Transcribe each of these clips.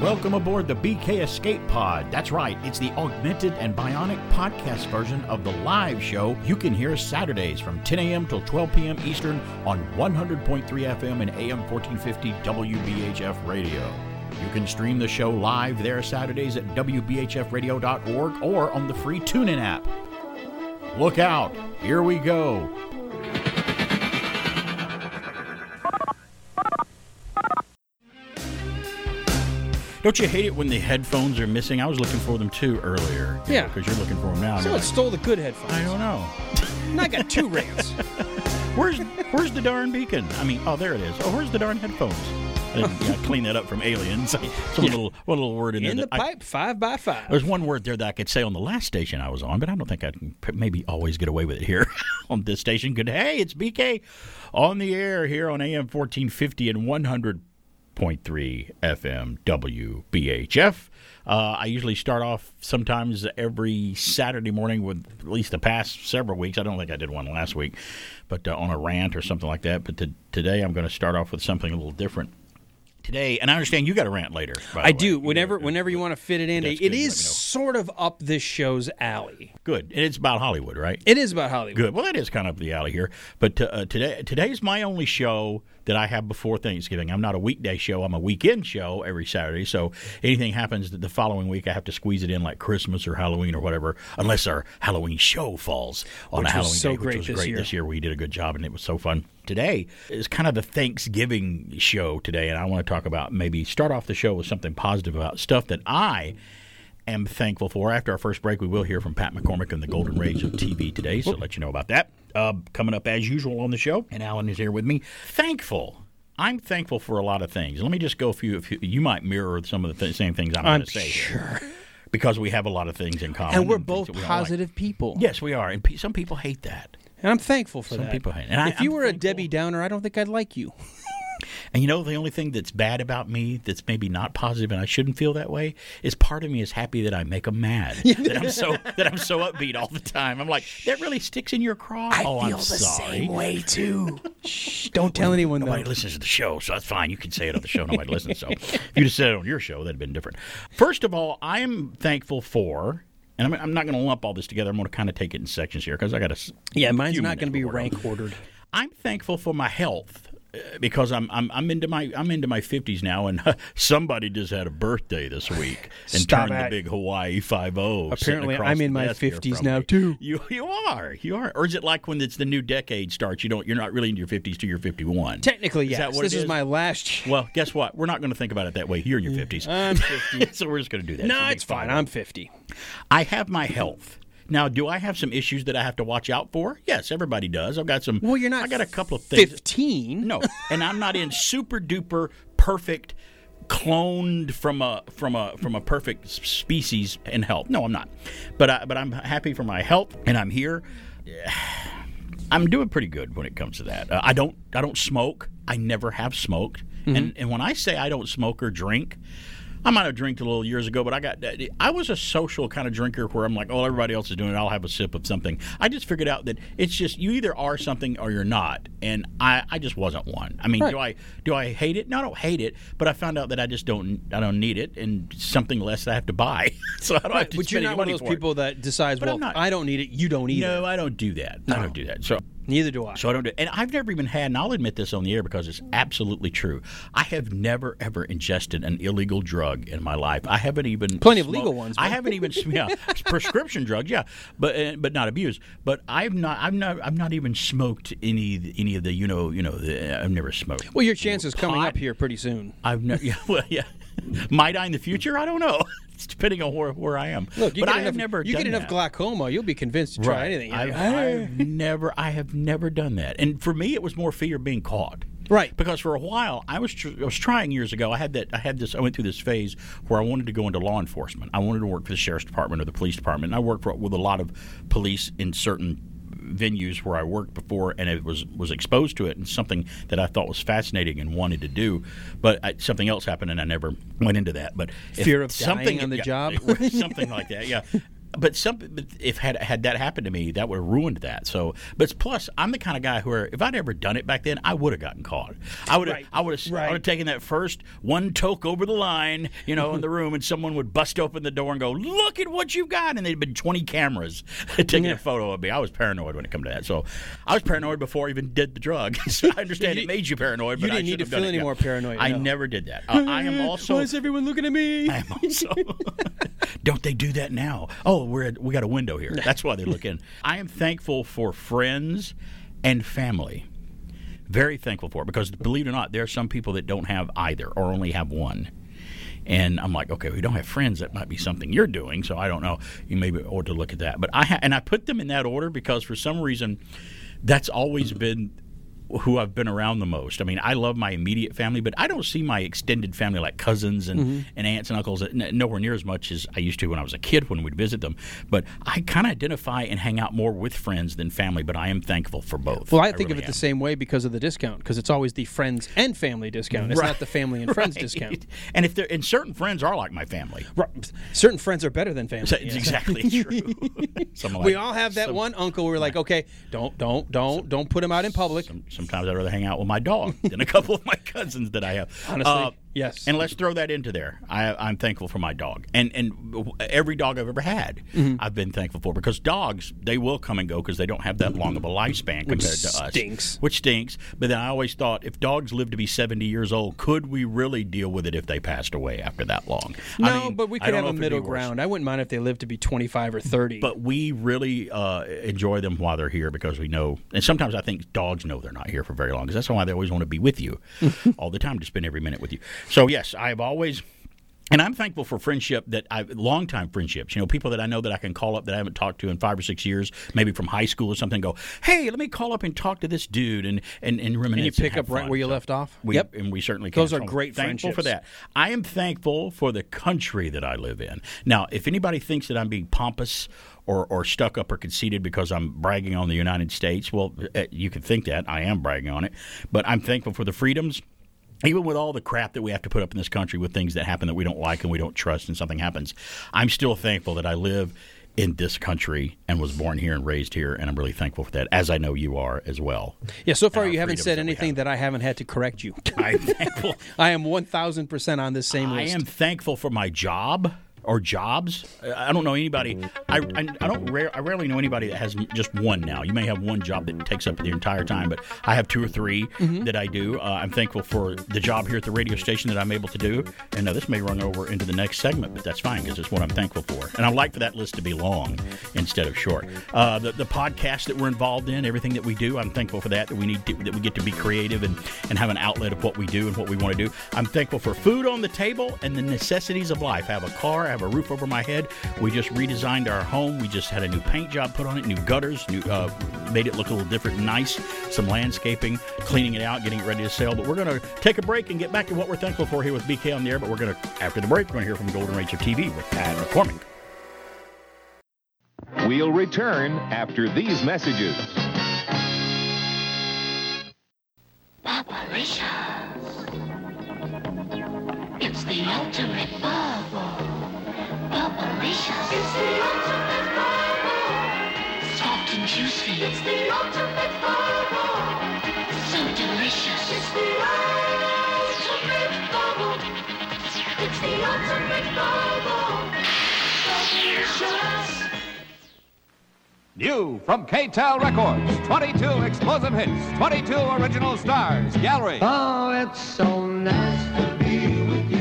Welcome aboard the BK Escape Pod. That's right, it's the augmented and bionic podcast version of the live show you can hear Saturdays from 10 a.m. till 12 p.m. Eastern on 100.3 FM and AM 1450 WBHF Radio. You can stream the show live there Saturdays at WBHFradio.org or on the free TuneIn app. Look out, here we go. Don't you hate it when the headphones are missing? I was looking for them, too, earlier. Yeah. Because you're looking for them now. Someone stole the good headphones. I don't know. And I got two rants. Where's the darn beacon? I mean, oh, there it is. Oh, where's the darn headphones? Yeah, clean that up from aliens. One little word in there. In the pipe, 5 by 5. There's one word there that I could say on the last station I was on, but I don't think I can maybe always get away with it here on this station. Good. Hey, it's BK on the air here on AM 1450 and 100.3 FM WBHF. I usually start off sometimes every Saturday morning with at least the past several weeks. I don't think I did one last week, but on a rant or something like that. But today I'm going to start off with something a little different. Today, and I understand you got a rant later. I do. Whenever you want to fit it in. It is sort of up this show's alley. Good. And it's about Hollywood, right? It is about Hollywood. Good. Well, that is kind of up the alley here. But today's my only show that I have before Thanksgiving. I'm not a weekday show. I'm a weekend show every Saturday. So anything happens the following week, I have to squeeze it in like Christmas or Halloween or whatever, unless our Halloween show falls on a Halloween day, which was great this year. We did a good job, and it was so fun. Today is kind of the Thanksgiving show today, and I want to talk about maybe start off the show with something positive about stuff that I am thankful for. After our first break, we will hear from Pat McCormick and the Golden Age of TV today, so I'll let you know about that. Coming up as usual on the show, and Alan is here with me. Thankful. I'm thankful for a lot of things. Let me just go a few. You might mirror some of the same things I'm going to say. Sure. Because we have a lot of things in common. And we're both positive people. Yes, we are, and some people hate that. And I'm thankful for that. Some people hate it. And if you were a Debbie Downer, I don't think I'd like you. And you know, the only thing that's bad about me that's maybe not positive, and I shouldn't feel that way, is part of me is happy that I make them mad. that I'm so upbeat all the time. I'm like, that really sticks in your craw. I'm sorry. Same way too. Shh, don't tell anyone. Nobody listens to the show, so that's fine. You can say it on the show. Nobody listens. So if you'd have said it on your show, that'd have been different. First of all, I am thankful for. And I'm not going to lump all this together. I'm going to kind of take it in sections here because I got to. Yeah, mine's not going to be rank ordered. I'm thankful for my health because I'm into my 50s now, and somebody just had a birthday this week and turned the big Hawaii 5-0. Apparently, I'm in my 50s now too. You are. Or is it like when it's the new decade starts? You're not really in your 50s till you're 51. Technically, yes. This is my last year. Well, guess what? We're not going to think about it that way. You're in your 50s. I'm 50, so we're just going to do that. No, it's fine. I'm 50. I have my health. Now, do I have some issues that I have to watch out for? Yes, everybody does. I've got some. Well, you're not. I got a couple of things. 15. No, and I'm not in super duper perfect, cloned from a perfect species in health. No, I'm not. But I'm happy for my health, and I'm here. I'm doing pretty good when it comes to that. I don't smoke. I never have smoked. Mm-hmm. And when I say I don't smoke or drink. I might have drank a little years ago, but I was a social kind of drinker where I'm like, oh, everybody else is doing it. I'll have a sip of something. I just figured out that it's just you either are something or you're not, and I just wasn't one. I mean, right. Do I hate it? No, I don't hate it, but I found out that I don't need it, and something less that I have to buy. So I don't have to spend any money for it. But you're not one of those people that decides, well, I don't need it, you don't either. No, I don't do that. No. I don't do that. So. Neither do I. So I don't do it. And I've never even had, and I'll admit this on the air because it's absolutely true, I have never, ever ingested an illegal drug in my life. I haven't even plenty smoked. Of legal ones. But. I haven't even, yeah, prescription drugs, yeah, but not abused. But I've not even smoked any of the, I've never smoked. Well, your chance is coming up here pretty soon. I've never, yeah, well, yeah. Might I in the future? I don't know. It's depending on where I am. Look, but I have never done that. You get enough glaucoma, you'll be convinced to try anything. I have never done that. And for me, it was more fear of being caught. Right. Because for a while, I was trying years ago. I went through this phase where I wanted to go into law enforcement. I wanted to work for the sheriff's department or the police department. And I worked with a lot of police in certain venues where I worked before, and it was exposed to it, and something that I thought was fascinating and wanted to do, but something else happened, and I never went into that. But fear of dying on the job, something like that. Yeah, But if had that happened to me, that would have ruined that. So, but plus, I'm the kind of guy where if I'd ever done it back then, I would have gotten caught. I would have taken that first one toke over the line, in the room, and someone would bust open the door and go, "Look at what you've got!" And there'd been 20 cameras taking a photo of me. I was paranoid when it came to that. So, I was paranoid before I even did the drug. So I understand it made you paranoid. But you didn't need to feel any more paranoid. I never did that. I am also. Why is everyone looking at me? I am also. Don't they do that now? Oh, we got a window here. That's why they look in. I am thankful for friends and family. Very thankful for it, because believe it or not, there are some people that don't have either or only have one. And I'm like, okay, we don't have friends. That might be something you're doing, so I don't know. You maybe ought to look at that. But I put them in that order because for some reason that's always been who I've been around the most. I mean, I love my immediate family, but I don't see my extended family like cousins and aunts and uncles nowhere near as much as I used to when I was a kid when we'd visit them. But I kind of identify and hang out more with friends than family, but I am thankful for both. Well, I think really of it the same way because of the discount, because it's always the friends and family discount. It's not the family and friends discount. And if and certain friends are like my family. Right. Certain friends are better than family. So it's exactly true. We all have that one uncle where we're like, okay, don't put him out in public. Sometimes I'd rather hang out with my dog than a couple of my cousins that I have. Honestly, yes. And let's throw that into there. I'm thankful for my dog. And every dog I've ever had, I've been thankful for. Because dogs, they will come and go because they don't have that long of a lifespan compared to us. Which stinks. But then I always thought, if dogs live to be 70 years old, could we really deal with it if they passed away after that long? No, but we could have a middle ground. I wouldn't mind if they lived to be 25 or 30. But we really enjoy them while they're here because we know. And sometimes I think dogs know they're not here for very long, because that's why they always want to be with you all the time, to spend every minute with you. So, yes, I've always – and I'm thankful for friendship that I've – long-time friendships, people that I know that I can call up that I haven't talked to in 5 or 6 years, maybe from high school or something, go, hey, let me call up and talk to this dude and reminisce. And you pick up right where you left off? Yep. And we certainly can. Those are great friendships. Thankful for that. I am thankful for the country that I live in. Now, if anybody thinks that I'm being pompous or stuck up or conceited because I'm bragging on the United States, well, you can think that. I am bragging on it. But I'm thankful for the freedoms. Even with all the crap that we have to put up in this country with things that happen that we don't like and we don't trust and something happens, I'm still thankful that I live in this country and was born here and raised here, and I'm really thankful for that, as I know you are as well. Yeah, so far you haven't said anything that I haven't had to correct you. I'm thankful. I am 1,000% on this same list. I am thankful for my job. Or jobs. I don't know anybody. I rarely know anybody that has just one now. You may have one job that takes up the entire time, but I have 2 or 3 that I do. I'm thankful for the job here at the radio station that I'm able to do. And now this may run over into the next segment, but that's fine because it's what I'm thankful for. And I'd like for that list to be long instead of short. The podcast that we're involved in, everything that we do, I'm thankful for that. That we get to be creative and have an outlet of what we do and what we want to do. I'm thankful for food on the table and the necessities of life. I have a car. I have a roof over my head. We just redesigned our home. We just had a new paint job put on it, new gutters, made it look a little different and nice, some landscaping, cleaning it out, getting it ready to sell. But we're going to take a break and get back to what we're thankful for here with BK on the air. But after the break, we're going to hear from Golden Age of TV with Pat McCormick. We'll return after these messages. Popalicious. It's the ultimate bubble. Popalicious. It's the ultimate bubble. Soft and juicy. It's the ultimate bubble. So delicious. It's the ultimate bubble. It's the ultimate bubble. Popalicious. New from K-Tel Records, 22 explosive hits, 22 original stars, gallery. Oh, it's so nice to be with you.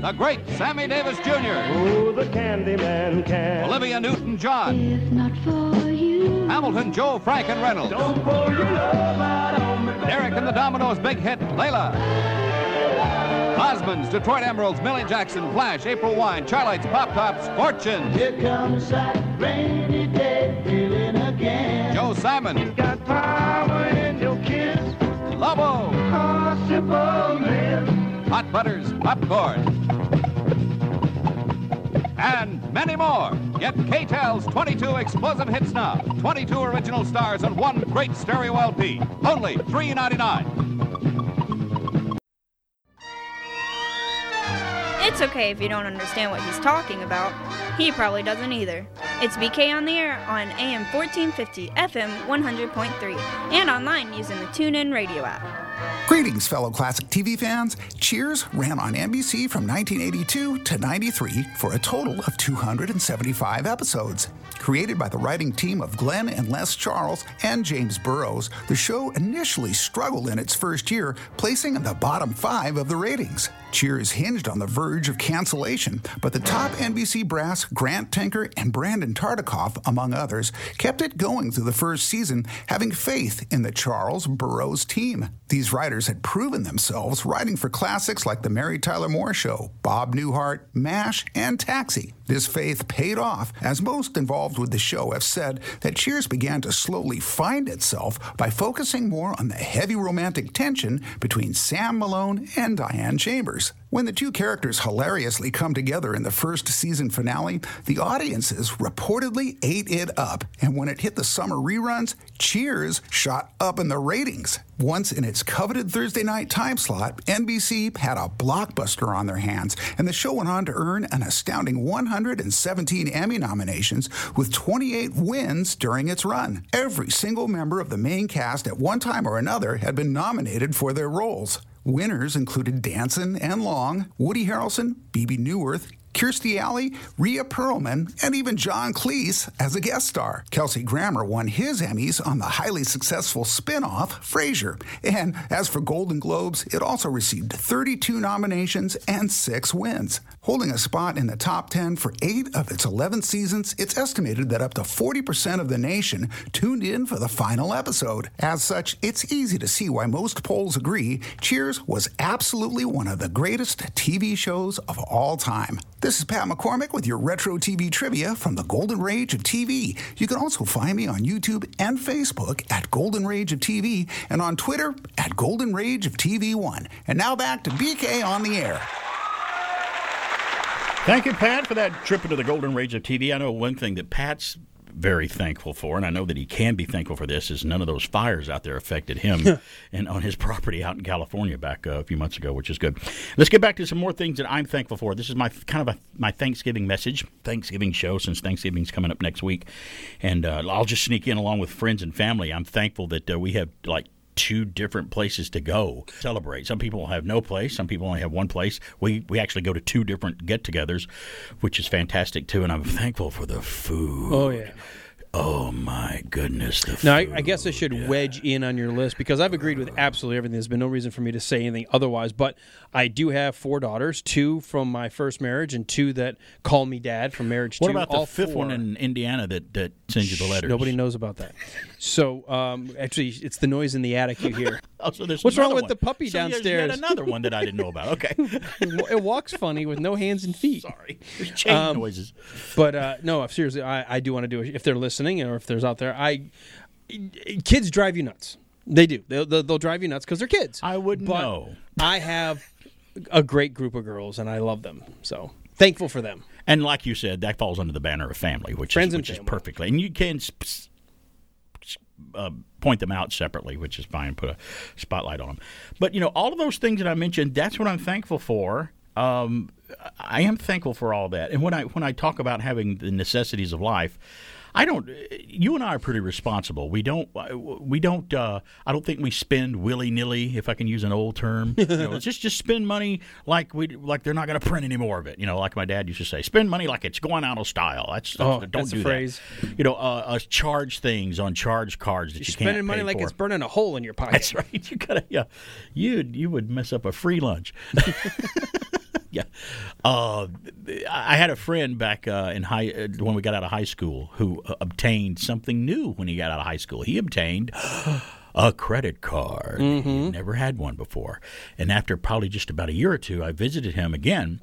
The great Sammy Davis Jr. Oh, the Candyman can. Olivia Newton-John. If not for you. Hamilton, Joe, Frank, and Reynolds. Don't pour your love out on me. Derek and the Dominoes' big hit, Layla. Osmonds, Detroit Emeralds, Millie Jackson, Flash, April Wine, Charlotte's, Pop Tops, Fortune. Here comes that rainy day feeling again. Joe Simon. You've got power in your kiss. Lobo. Possible men. Hot Butters, Popcorn. And many more. Get K-Tel's 22 explosive hits now. 22 original stars and 1 great stereo LP. Only $3.99. It's okay if you don't understand what he's talking about. He probably doesn't either. It's BK on the Air on AM 1450, FM 100.3, and online using the TuneIn Radio app. Greetings, fellow classic TV fans. Cheers ran on NBC from 1982 to 93 for a total of 275 episodes. Created by the writing team of Glenn and Les Charles and James Burrows, the show initially struggled in its first year, placing in the bottom 5 of the ratings. Cheers hinged on the verge of cancellation, but the top NBC brass, Grant Tinker and Brandon Tartikoff, among others, kept it going through the first season, having faith in the Charles-Burrows team. These writers had proven themselves writing for classics like The Mary Tyler Moore Show, Bob Newhart, MASH, and Taxi. This faith paid off, as most involved with the show have said that Cheers began to slowly find itself by focusing more on the heavy romantic tension between Sam Malone and Diane Chambers. When the two characters hilariously come together in the first season finale, the audiences reportedly ate it up, and when it hit the summer reruns, Cheers shot up in the ratings. Once in its coveted Thursday night time slot, NBC had a blockbuster on their hands, and the show went on to earn an astounding 117 Emmy nominations with 28 wins during its run. Every single member of the main cast at one time or another had been nominated for their roles. Winners included Danson and Long, Woody Harrelson, Bebe Neuwirth, Kirstie Alley, Rhea Perlman, and even John Cleese as a guest star. Kelsey Grammer won his Emmys on the highly successful spin-off, Frasier. And as for Golden Globes, it also received 32 nominations and 6 wins. Holding a spot in the top 10 for 8 of its 11 seasons, it's estimated that up to 40% of the nation tuned in for the final episode. As such, it's easy to see why most polls agree Cheers was absolutely one of the greatest TV shows of all time. This is Pat McCormick with your retro TV trivia from the Golden Age of TV. You can also find me on YouTube and Facebook at Golden Age of TV and on Twitter at Golden Age of TV1. And now back to BK on the Air. Thank you, Pat, for that trip into the Golden Age of TV. I know one thing that Pat's very thankful for, and I know that he can be thankful for this, is none of those fires out there affected him and on his property out in California back a few months ago, which is good. Let's get back to some more things that I'm thankful for. This is my kind of my Thanksgiving message, Thanksgiving show, since Thanksgiving's coming up next week. And I'll just sneak in along with friends and family. I'm thankful that we have, like, 2 different places to go celebrate. Some people have no place. Some people only have one place. We actually go to 2 different get-togethers, which is fantastic, too, and I'm thankful for the food. Oh, yeah. Oh, my goodness, the food. Now, I guess I should wedge in on your list because I've agreed with absolutely everything. There's been no reason for me to say anything otherwise, but I do have 4 daughters, 2 from my first marriage and 2 that call me dad from marriage 2. What about the 5th one in Indiana that sends you the letters? Nobody knows about that. So, actually, it's the noise in the attic you hear. Oh, so what's wrong with the puppy downstairs? There's another one that I didn't know about. Okay. It walks funny with no hands and feet. Sorry. There's chain noises. But, no, seriously, I do want to do it. If they're listening or if there's out there, kids drive you nuts. They do. They'll drive you nuts because they're kids. I would know. I have a great group of girls, and I love them. So, thankful for them. And like you said, that falls under the banner of family, which is perfectly. And you can... point them out separately, which is fine, put a spotlight on them. But, all of those things that I mentioned, that's what I'm thankful for. I am thankful for all that. And when I talk about having the necessities of life, you and I are pretty responsible. I don't think we spend willy-nilly, if I can use an old term. Just spend money like they're not going to print any more of it. Like my dad used to say, spend money like it's going out of style. That's a phrase. Charge things on charge cards that you can't pay for. Spending money like it's burning a hole in your pocket. That's right. You gotta, you would mess up a free lunch. Yeah. I had a friend back when we got out of high school who obtained something new when he got out of high school. He obtained a credit card. Mm-hmm. He never had one before. And after probably just about a year or two, I visited him again,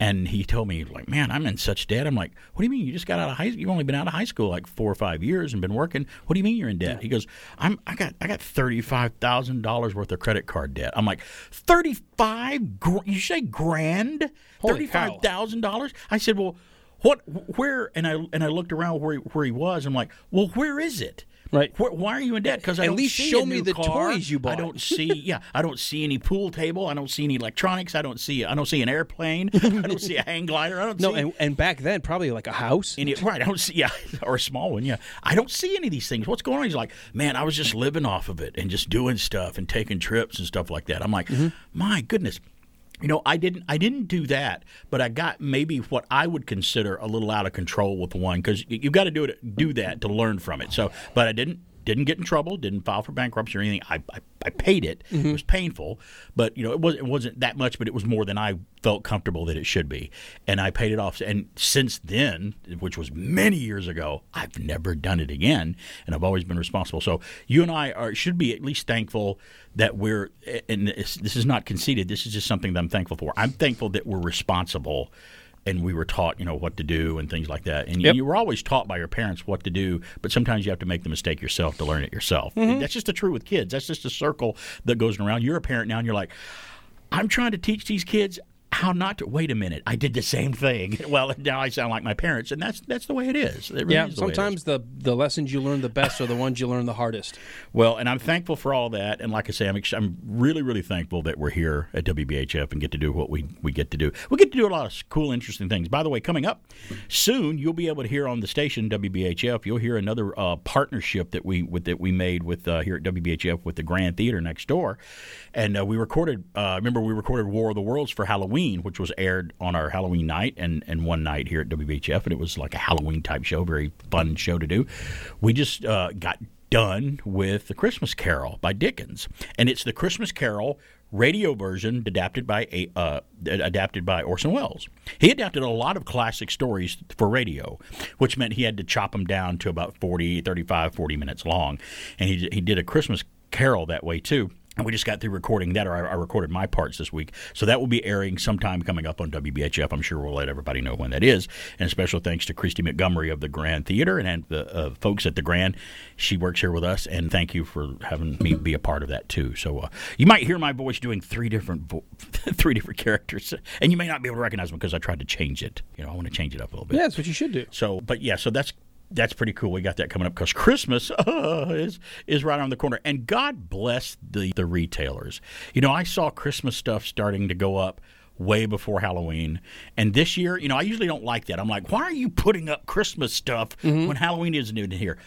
and he told me, like, man, I'm in such debt. I'm like, what do you mean? You just got out of high school? You've only been out of high school like 4 or 5 years and been working. What do you mean you're in debt? Yeah. He goes, I got $35,000 worth of credit card debt. I'm like, 35? You say grand? $35,000? I said, well, what? Where? And I looked around where he was. I'm like, well, where is it? Right. Why are you in debt? Because I at don't least see show me the car. Toys you bought. I don't see. Yeah, I don't see any pool table. I don't see any electronics. I don't see an airplane. I don't see a hang glider. I don't. No, see... and back then probably like a house. Right. I don't see. Yeah, or a small one. Yeah. I don't see any of these things. What's going on? He's like, man, I was just living off of it and just doing stuff and taking trips and stuff like that. I'm like, my goodness. You know, I didn't do that, but I got maybe what I would consider a little out of control with the wine, because you've got to do that to learn from it. So, but I didn't get in trouble, didn't file for bankruptcy or anything. I paid it. Mm-hmm. It was painful, but you know, it wasn't that much, but it was more than I felt comfortable that it should be, and I paid it off. And since then, which was many years ago, I've never done it again, and I've always been responsible. So you and I should be at least thankful that we're, and this is not conceited, this is just something that I'm thankful for. I'm thankful that we're responsible, and we were taught, you know, what to do and things like that. And you were always taught by your parents what to do, but sometimes you have to make the mistake yourself to learn it yourself. Mm-hmm. That's just the truth with kids. That's just a circle that goes around. You're a parent now, and you're like, I'm trying to teach these kids how not to. Wait a minute, I did the same thing. Well, now I sound like my parents, and that's the way it is. It really is the sometimes way it is. The lessons you learn the best are the ones you learn the hardest. Well, and I'm thankful for all that, and like I say, I'm really, really thankful that we're here at WBHF and get to do what we get to do. We get to do a lot of cool, interesting things. By the way, coming up soon, you'll be able to hear on the station, WBHF, you'll hear another partnership that we made with here at WBHF with the Grand Theater next door. And we recorded War of the Worlds for Halloween, which was aired on our Halloween night and one night here at WBHF, and it was like a Halloween-type show, very fun show to do. We just got done with The Christmas Carol by Dickens, and it's The Christmas Carol radio version adapted by Orson Welles. He adapted a lot of classic stories for radio, which meant he had to chop them down to about 40 minutes long, and he did A Christmas Carol that way, too. And we just got through recording that, or I recorded my parts this week. So that will be airing sometime coming up on WBHF. I'm sure we'll let everybody know when that is. And special thanks to Christy Montgomery of the Grand Theater and the folks at the Grand. She works here with us, and thank you for having me be a part of that too. So you might hear my voice doing three different characters, and you may not be able to recognize them because I tried to change it. You know, I want to change it up a little bit. Yeah, that's what you should do. So, but yeah, so that's pretty cool. We got that coming up because Christmas is right on the corner. And God bless the retailers. You know, I saw Christmas stuff starting to go up way before Halloween. And this year, you know, I usually don't like that. I'm like, why are you putting up Christmas stuff when Halloween isn't even here?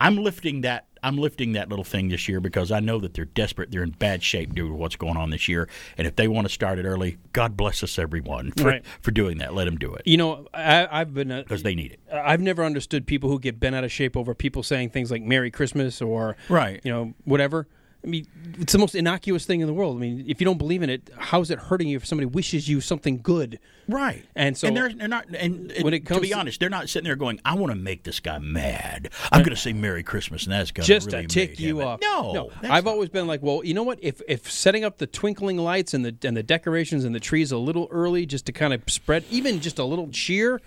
I'm lifting that little thing this year because I know that they're desperate. They're in bad shape due to what's going on this year. And if they want to start it early, God bless us, everyone, for doing that. Let them do it. You know, I've been... Because they need it. I've never understood people who get bent out of shape over people saying things like Merry Christmas or, you know, whatever. I mean, it's the most innocuous thing in the world. I mean, if you don't believe in it, how is it hurting you if somebody wishes you something good? Right. And so, and they're not. And when it comes to be honest, they're not sitting there going, "I want to make this guy mad. I'm going to say Merry Christmas," and that's going to really tick you off. No, I've always been like, well, you know what? If setting up the twinkling lights and the decorations and the trees a little early, just to kind of spread even just a little cheer.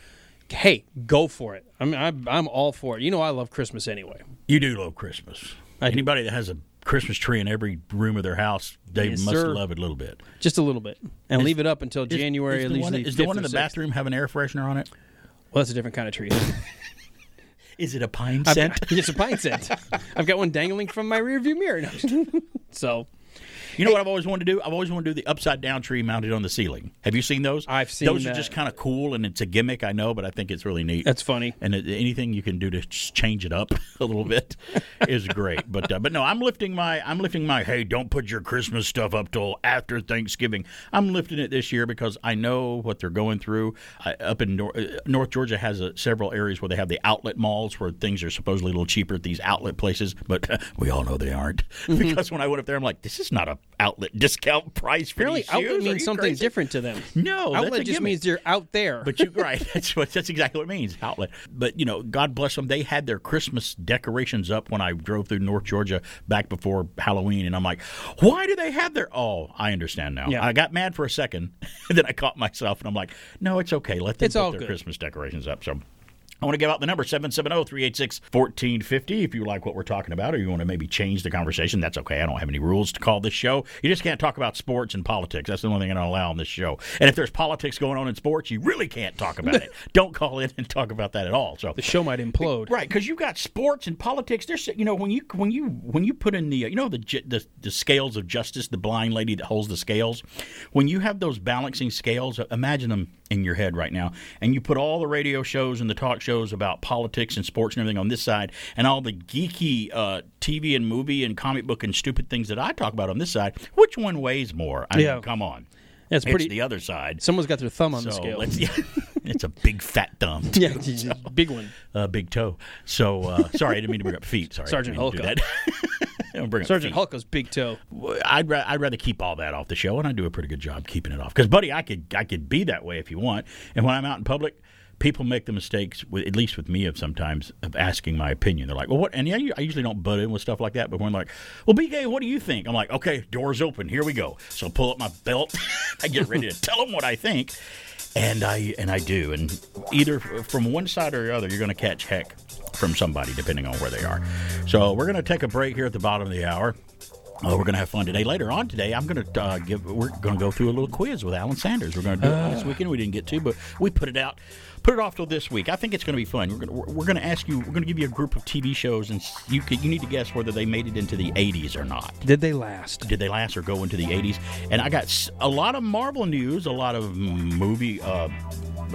Hey, go for it. I mean, I'm all for it. You know, I love Christmas anyway. You do love Christmas. Anybody that has a Christmas tree in every room of their house, they must love it a little bit. Just a little bit. And leave it up until January. Is the one in the bathroom have an air freshener on it? Well, that's a different kind of tree. Is it a pine scent? It's a pine scent. I've got one dangling from my rearview mirror. So... You know what I've always wanted to do? I've always wanted to do the upside-down tree mounted on the ceiling. Have you seen those? I've seen those. Those are just kind of cool, and it's a gimmick, I know, but I think it's really neat. That's funny. And anything you can do to change it up a little bit is great. But no, I'm lifting my hey, don't put your Christmas stuff up till after Thanksgiving. I'm lifting it this year because I know what they're going through. Up in North Georgia has several areas where they have the outlet malls where things are supposedly a little cheaper at these outlet places, but we all know they aren't. Because when I went up there, I'm like, this is not a outlet discount price for really, these outlet shoes. Means something crazy? Different to them. No, outlet just means they're out there. But you're right. That's exactly what it means. Outlet. But you know, God bless them. They had their Christmas decorations up when I drove through North Georgia back before Halloween, and I'm like, why do they have their? Oh, I understand now. Yeah. I got mad for a second, and then I caught myself, and I'm like, no, it's okay. Let them put their Christmas decorations up. So. I want to give out the number, 770-386-1450. If you like what we're talking about or you want to maybe change the conversation, that's okay. I don't have any rules to call this show. You just can't talk about sports and politics. That's the only thing I don't allow on this show. And if there's politics going on in sports, you really can't talk about it. Don't call in and talk about that at all. So the show might implode. Right, because you've got sports and politics. There's, you know, when you put in the, you know, the scales of justice, the blind lady that holds the scales. When you have those balancing scales, imagine them in your head right now, and you put all the radio shows and the talk shows about politics and sports and everything on this side, and all the geeky TV and movie and comic book and stupid things that I talk about on this side. Which one weighs more? I mean, come on. Yeah, it's the other side. Someone's got their thumb on the scale. It's a big fat thumb. Too, yeah, so, big one. Big toe. So, sorry, I didn't mean to bring up feet. Sorry, Sergeant Hulk. Sergeant Hulk's big toe. I'd rather keep all that off the show, and I do a pretty good job keeping it off. Because, buddy, I could be that way if you want. And when I'm out in public, people make the mistakes, at least with me, of asking my opinion. They're like, well, what? And yeah, I usually don't butt in with stuff like that, but when they're like, well, BK, what do you think? I'm like, okay, door's open. Here we go. So I pull up my belt. I get ready to tell them what I think. And I do. And either from one side or the other, you're going to catch heck from somebody, depending on where they are. So we're going to take a break here at the bottom of the hour. We're going to have fun today. Later on today, we're going to go through a little quiz with Alan Sanders. We're going to do it this weekend. We didn't get to, but we put it off till this week. I think it's going to be fun. We're going to ask you. We're going to give you a group of TV shows, and you need to guess whether they made it into the 80s or not. Did they last or go into the 80s? And I got a lot of Marvel news, a lot of movie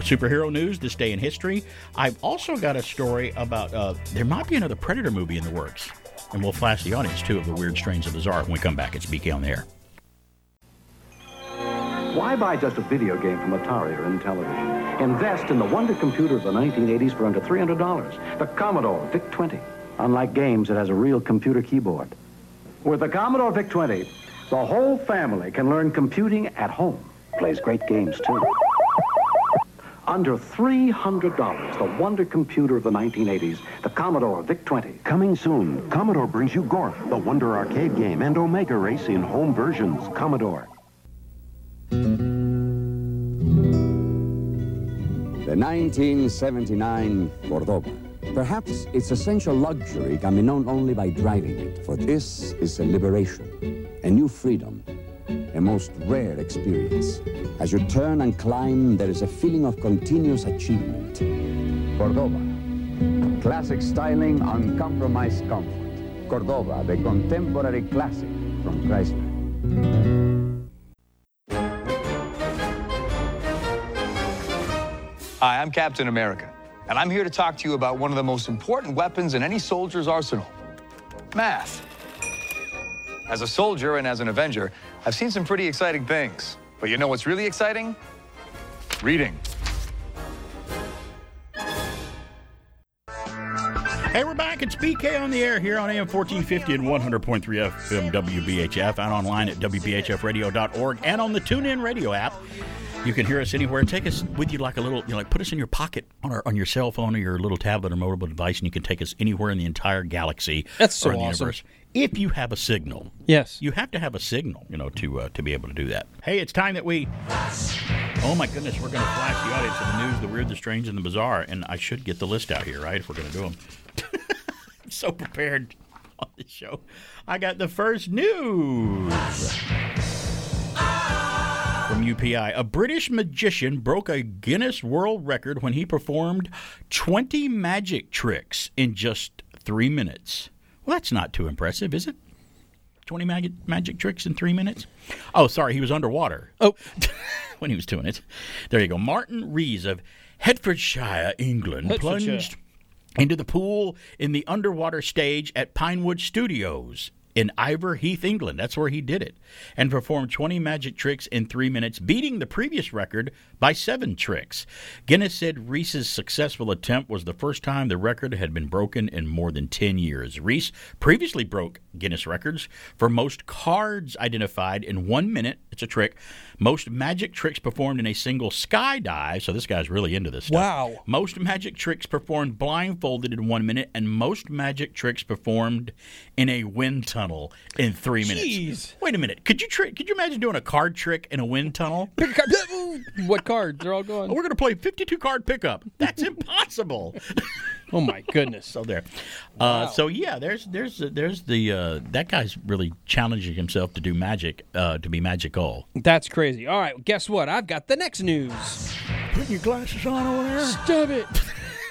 superhero news this day in history. I've also got a story about there might be another Predator movie in the works. And we'll flash the audience, too, of the weird, strange, and bizarre when we come back. It's BK on the Air. Why buy just a video game from Atari or Intellivision? Invest in the wonder computer of the 1980s for under $300. The Commodore VIC-20. Unlike games, it has a real computer keyboard. With the Commodore VIC-20, the whole family can learn computing at home. Plays great games, too. Under $300, the wonder computer of the 1980s, the Commodore VIC-20. Coming soon, Commodore brings you Gorf, the Wonder Arcade game, and Omega Race in home versions. Commodore. The 1979 Cordoba. Perhaps its essential luxury can be known only by driving it, for this is a liberation, a new freedom, a most rare experience. As you turn and climb, there is a feeling of continuous achievement. Cordoba. Classic styling, uncompromised comfort. Cordoba, the contemporary classic from Chrysler. Hi, I'm Captain America, and I'm here to talk to you about one of the most important weapons in any soldier's arsenal, math. As a soldier and as an Avenger, I've seen some pretty exciting things. But you know what's really exciting? Reading. Hey, we're back. It's BK on the Air here on AM 1450 and 100.3 FM WBHF, and online at WBHFradio.org and on the TuneIn Radio app. You can hear us anywhere. Take us with you like a little, you know, like put us in your pocket on your cell phone or your little tablet or mobile device, and you can take us anywhere in the entire galaxy. That's so awesome. Universe. If you have a signal. Yes. You have to have a signal, you know, to be able to do that. Hey, it's time that we... Oh, my goodness, we're going to flash the audience of the news, the weird, the strange, and the bizarre. And I should get the list out here, right, if we're going to do them. I'm so prepared on this show. I got the first news. From UPI, a British magician broke a Guinness World Record when he performed 20 magic tricks in just 3 minutes. Well, that's not too impressive, is it? 20 magic tricks in 3 minutes? Oh, sorry, he was underwater. Oh, when he was doing it. There you go. Martin Rees of Hertfordshire, England, plunged into the pool in the underwater stage at Pinewood Studios in Iver Heath, England. That's where he did it, and performed 20 magic tricks in 3 minutes, beating the previous record by 7 tricks. Guinness said Rees's successful attempt was the first time the record had been broken in more than 10 years. Rees previously broke Guinness records for most cards identified in 1 minute It's a trick. Most magic tricks performed in a single skydive. So this guy's really into this stuff. Wow. Most magic tricks performed blindfolded in 1 minute, and most magic tricks performed in a wind tunnel in 3 minutes. Jeez. Wait a minute. Could you imagine doing a card trick in a wind tunnel? Pick a card. What cards? They're all gone. Oh, we're going to play 52 card pickup. That's impossible. Oh my goodness! So there, wow. So yeah, there's the that guy's really challenging himself to do magic, to be magical. That's crazy. All right, guess what? I've got the next news. Put your glasses on over there. Stop it!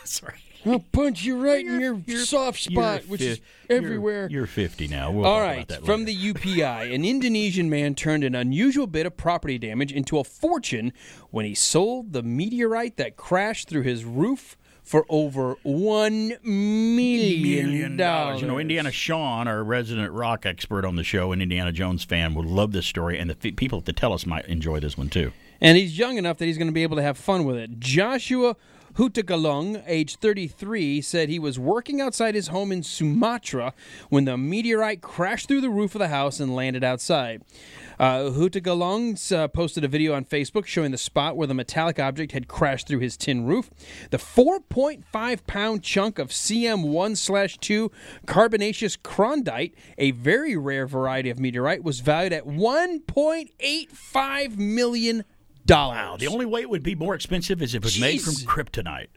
Sorry. I'll punch you right in your soft spot, which is everywhere. You're 50 now. We'll all right, from the UPI, an Indonesian man turned an unusual bit of property damage into a fortune when he sold the meteorite that crashed through his roof for over $1 million. You know, Indiana Sean, our resident rock expert on the show, an Indiana Jones fan, would love this story, and the people at the Tellus might enjoy this one, too. And he's young enough that he's going to be able to have fun with it. Joshua Hutagalung, age 33, said he was working outside his home in Sumatra when the meteorite crashed through the roof of the house and landed outside. Hutagalung posted a video on Facebook showing the spot where the metallic object had crashed through his tin roof. The 4.5-pound chunk of CM1/2 carbonaceous crondite, a very rare variety of meteorite, was valued at $1.85 million. Wow. The only way it would be more expensive is if it was made from kryptonite.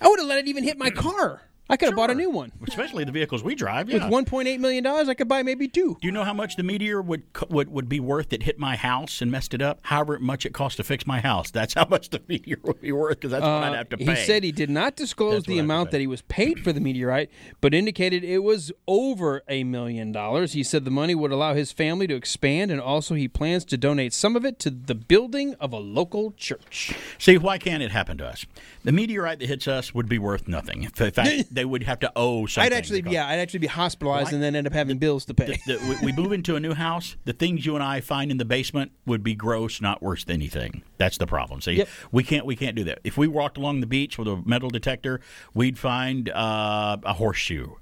I would have let it even hit my car. I could have bought a new one. Especially the vehicles we drive. Yeah. With $1.8 million, I could buy maybe two. Do you know how much the meteor would be worth that hit my house and messed it up? However much it cost to fix my house. That's how much the meteor would be worth, because that's what I'd have to pay. He said he did not disclose the amount that he was paid for the meteorite, but indicated it was over $1 million. He said the money would allow his family to expand, and also he plans to donate some of it to the building of a local church. See, why can't it happen to us? The meteorite that hits us would be worth nothing. In fact, they would have to owe something. I'd actually be hospitalized and then end up having bills to pay. We move into a new house. The things you and I find in the basement would be gross, not worth anything. That's the problem. See, we can't do that. If we walked along the beach with a metal detector, we'd find a horseshoe.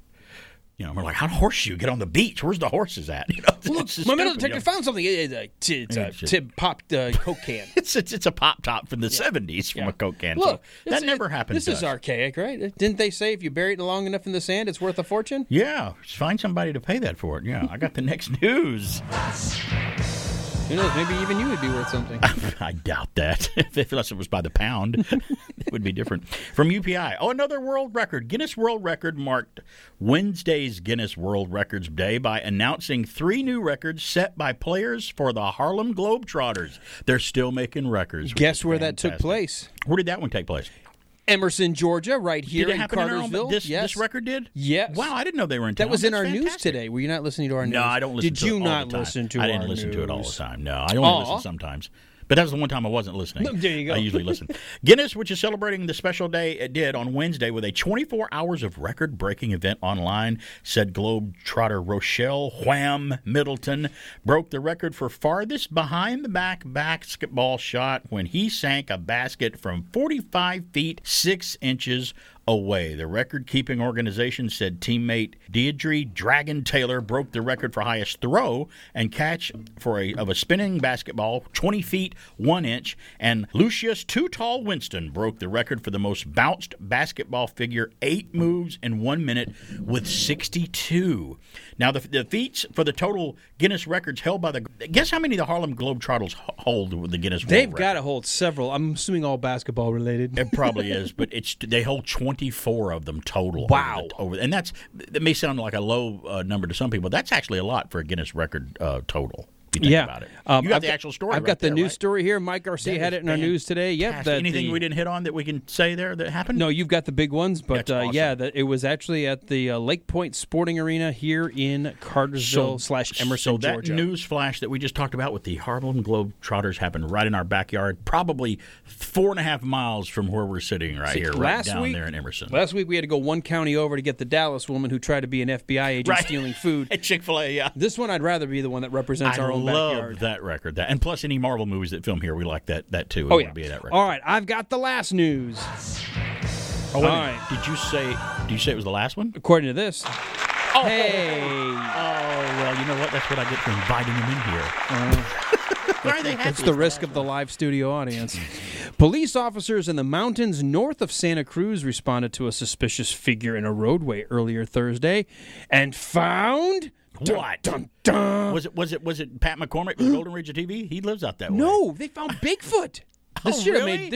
You know, we're like, how'd a horseshoe get on the beach? Where's the horses at? You know, look, my metal detector found something. It's a popped Coke can. It's a pop top from the 70s from a Coke can. Look, so that never happened to us. This is archaic, right? Didn't they say if you bury it long enough in the sand, it's worth a fortune? Yeah. Find somebody to pay that for it. Yeah. I got the next news. Who knows? Maybe even you would be worth something. I doubt that. Unless it was by the pound, it would be different. From UPI. Oh, another world record. Guinness World Record marked Wednesday's Guinness World Records Day by announcing 3 new records set by players for the Harlem Globetrotters. They're still making records. Guess where that took place? Where did that one take place? Emerson, Georgia, right here in Cartersville. This record did? Yes. Wow, I didn't know they were in town. That was in our news today. Were you not listening to our news? No, I don't listen to it all the time. Did you not listen to our news? I didn't listen to it all the time. No, I only listen sometimes. But that was the one time I wasn't listening. There you go. I usually listen. Guinness, which is celebrating the special day it did on Wednesday with a 24 hours of record-breaking event online, said Globetrotter Rochelle Wham Middleton broke the record for farthest behind-the-back basketball shot when he sank a basket from 45 feet 6 inches away. The record-keeping organization said teammate Deidre Dragon Taylor broke the record for highest throw and catch for a spinning basketball 20 feet 1 inch, and Lucius Too Tall Winston broke the record for the most bounced basketball figure 8 moves in 1 minute with 62. Now, the feats for the total Guinness records held by the... Guess how many of the Harlem Globetrotters hold the Guinness World Record? They've got to hold several. I'm assuming all basketball-related. It probably is, but they hold 24 of them total. Wow. And that may sound like a low number to some people. That's actually a lot for a Guinness record total. About it. You got the actual story. I've got the news story here. Mike Garcia had it in our news today. Yep. Anything we didn't hit on that we can say there that happened? No, you've got the big ones, but awesome. It was actually at the Lake Point Sporting Arena here in Cartersville /Emerson, Georgia. So that news flash that we just talked about with the Harlem Globetrotters happened right in our backyard, probably 4.5 miles from where we're sitting here, right down there in Emerson. Last week we had to go one county over to get the Dallas woman who tried to be an FBI agent stealing food. At Chick-fil-A, yeah. This one I'd rather be the one that represents our own backyard. Love that record. And plus any Marvel movies that film here, we like that too. It would be that record. All right, I've got the last news. Oh, wait. All right. Did you say it was the last one? According to this. Oh, well, you know what? That's what I get for inviting him in here. That's the risk of the live studio audience. Police officers in the mountains north of Santa Cruz responded to a suspicious figure in a roadway earlier Thursday and found... What? Dun, dun, dun. Was it Pat McCormick from Golden Age of TV? He lives out that way. No, they found Bigfoot. This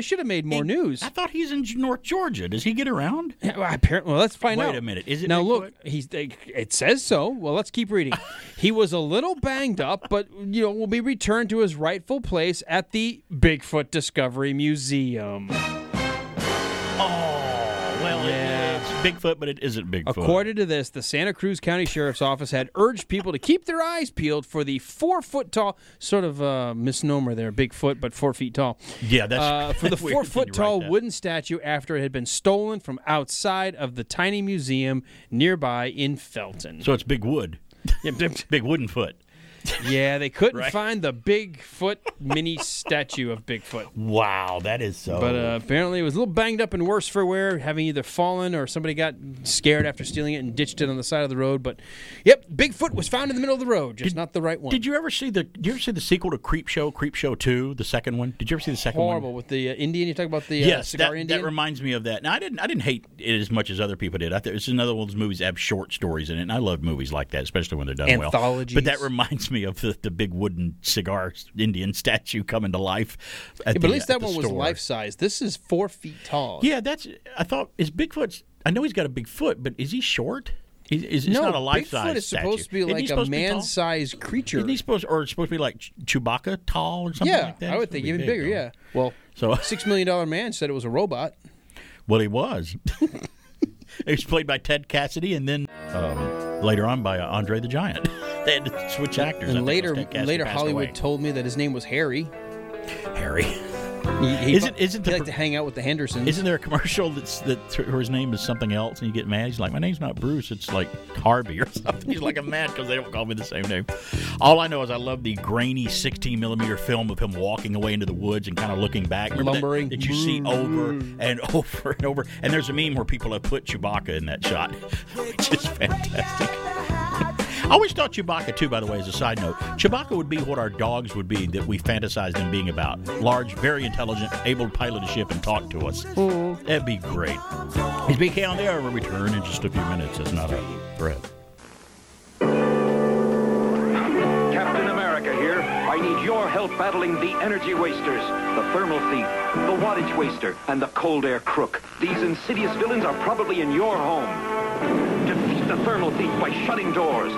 should have made more news. I thought he's in North Georgia. Does he get around? Yeah, well, apparently, well, let's find out. Wait a minute. Is it now? Bigfoot? Look, it says so. Well, let's keep reading. He was a little banged up, but will be returned to his rightful place at the Bigfoot Discovery Museum. Bigfoot, but it isn't Bigfoot. According to this, the Santa Cruz County Sheriff's Office had urged people to keep their eyes peeled for the 4-foot-tall, sort of a misnomer there, Bigfoot, but 4 feet tall. Yeah, that's for the 4-foot-tall wooden statue after it had been stolen from outside of the tiny museum nearby in Felton. So it's Big Wood. Yeah, Big Wooden Foot. Yeah, they couldn't find the Bigfoot mini statue of Bigfoot. Wow, that is so. But apparently it was a little banged up and worse for wear, having either fallen or somebody got scared after stealing it and ditched it on the side of the road. But, yep, Bigfoot was found in the middle of the road, just not the right one. Did you ever see the sequel to Creepshow 2, the second one? Did you ever see the second one? Horrible, with the Indian. You talk about the cigar Indian? Yes, that reminds me of that. Now, I didn't hate it as much as other people did. I thought it's another one of those movies that have short stories in it, and I love movies like that, especially when they're done well. Anthologies. But that reminds me of the big wooden cigar Indian statue coming to life. But at least that one was life-size. This is 4 feet tall. Yeah, is Bigfoot, I know he's got a big foot, but is he short? It's not a life-size Bigfoot is statue. Supposed to be like a man-sized creature. Isn't he supposed to be like Chewbacca tall or something like that? Yeah, I would think even bigger, yeah. Well, $6 million man said it was a robot. Well, he was. It was played by Ted Cassidy and then later on by Andre the Giant. They had to switch actors. And later Hollywood told me that his name was Harry. Harry. He liked to hang out with the Hendersons. Isn't there a commercial where his name is something else and you get mad? He's like, my name's not Bruce, it's like Harvey or something. He's like, I'm mad because they don't call me the same name. All I know is I love the grainy 16mm film of him walking away into the woods and kind of looking back. Remember lumbering. That you see over and over and over. And there's a meme where people have put Chewbacca in that shot, which is fantastic. I always thought Chewbacca, too, by the way, as a side note. Chewbacca would be what our dogs would be that we fantasize them being about. Large, very intelligent, able to pilot a ship and talk to us. Mm. That'd be great. It's BK on the Air. We'll return in just a few minutes. It's not a threat. Captain America here. I need your help battling the energy wasters, the thermal thief, the wattage waster, and the cold air crook. These insidious villains are probably in your home. The thermal thief by shutting doors.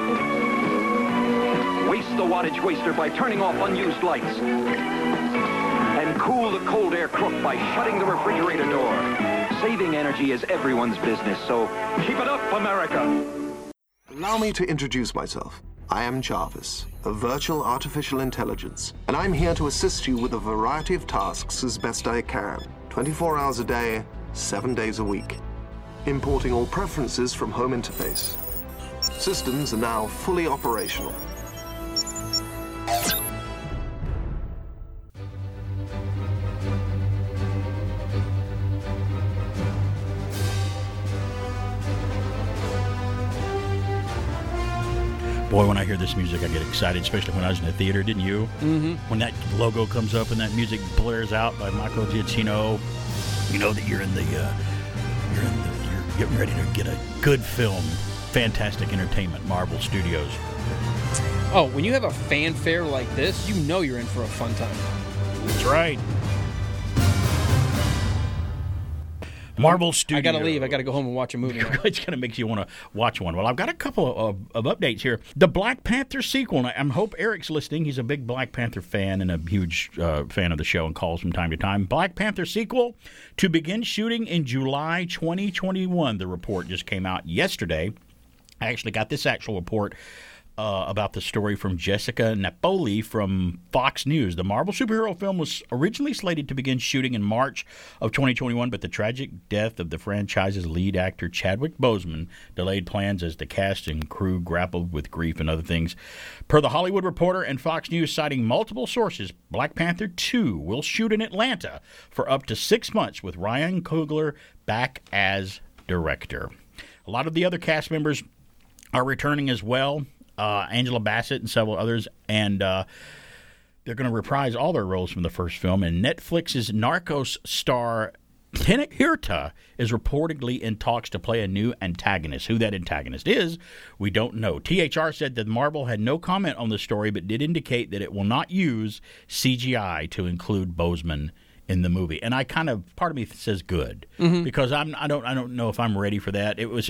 Waste the wattage waster by turning off unused lights. And cool the cold air crook by shutting the refrigerator door. Saving energy is everyone's business, so keep it up, America. Allow me to introduce myself. I am Jarvis, a virtual artificial intelligence, and I'm here to assist you with a variety of tasks as best I can. 24 hours a day, 7 days a week. Importing all preferences from home interface. Systems are now fully operational. Boy, when I hear this music, I get excited, especially when I was in the theater, didn't you? Mm-hmm. When that logo comes up and that music blares out by Michael Giacchino, you know that you're in the getting ready to get a good film. Fantastic entertainment, Marvel Studios. Oh, when you have a fanfare like this, you know you're in for a fun time. That's right. Marvel Studios. I got to leave. I got to go home and watch a movie. It's going to make you want to watch one. Well, I've got a couple of updates here. The Black Panther sequel. I hope Eric's listening. He's a big Black Panther fan and a huge fan of the show and calls from time to time. Black Panther sequel to begin shooting in July 2021. The report just came out yesterday. I actually got this actual report about the story from Jessica Napoli from Fox News. The Marvel superhero film was originally slated to begin shooting in March of 2021, but the tragic death of the franchise's lead actor Chadwick Boseman delayed plans as the cast and crew grappled with grief and other things. Per The Hollywood Reporter and Fox News, citing multiple sources, Black Panther 2 will shoot in Atlanta for up to 6 months with Ryan Coogler back as director. A lot of the other cast members are returning as well. Angela Bassett and several others, and They're going to reprise all their roles from the first film, and Netflix's Narcos star Tena Hirta is reportedly in talks to play a new antagonist. Who that antagonist is, we don't know. THR said that Marvel had no comment on the story, but did indicate that it will not use CGI to include Boseman in the movie. And I kind of, part of me says good, because I don't know if I'm ready for that. It was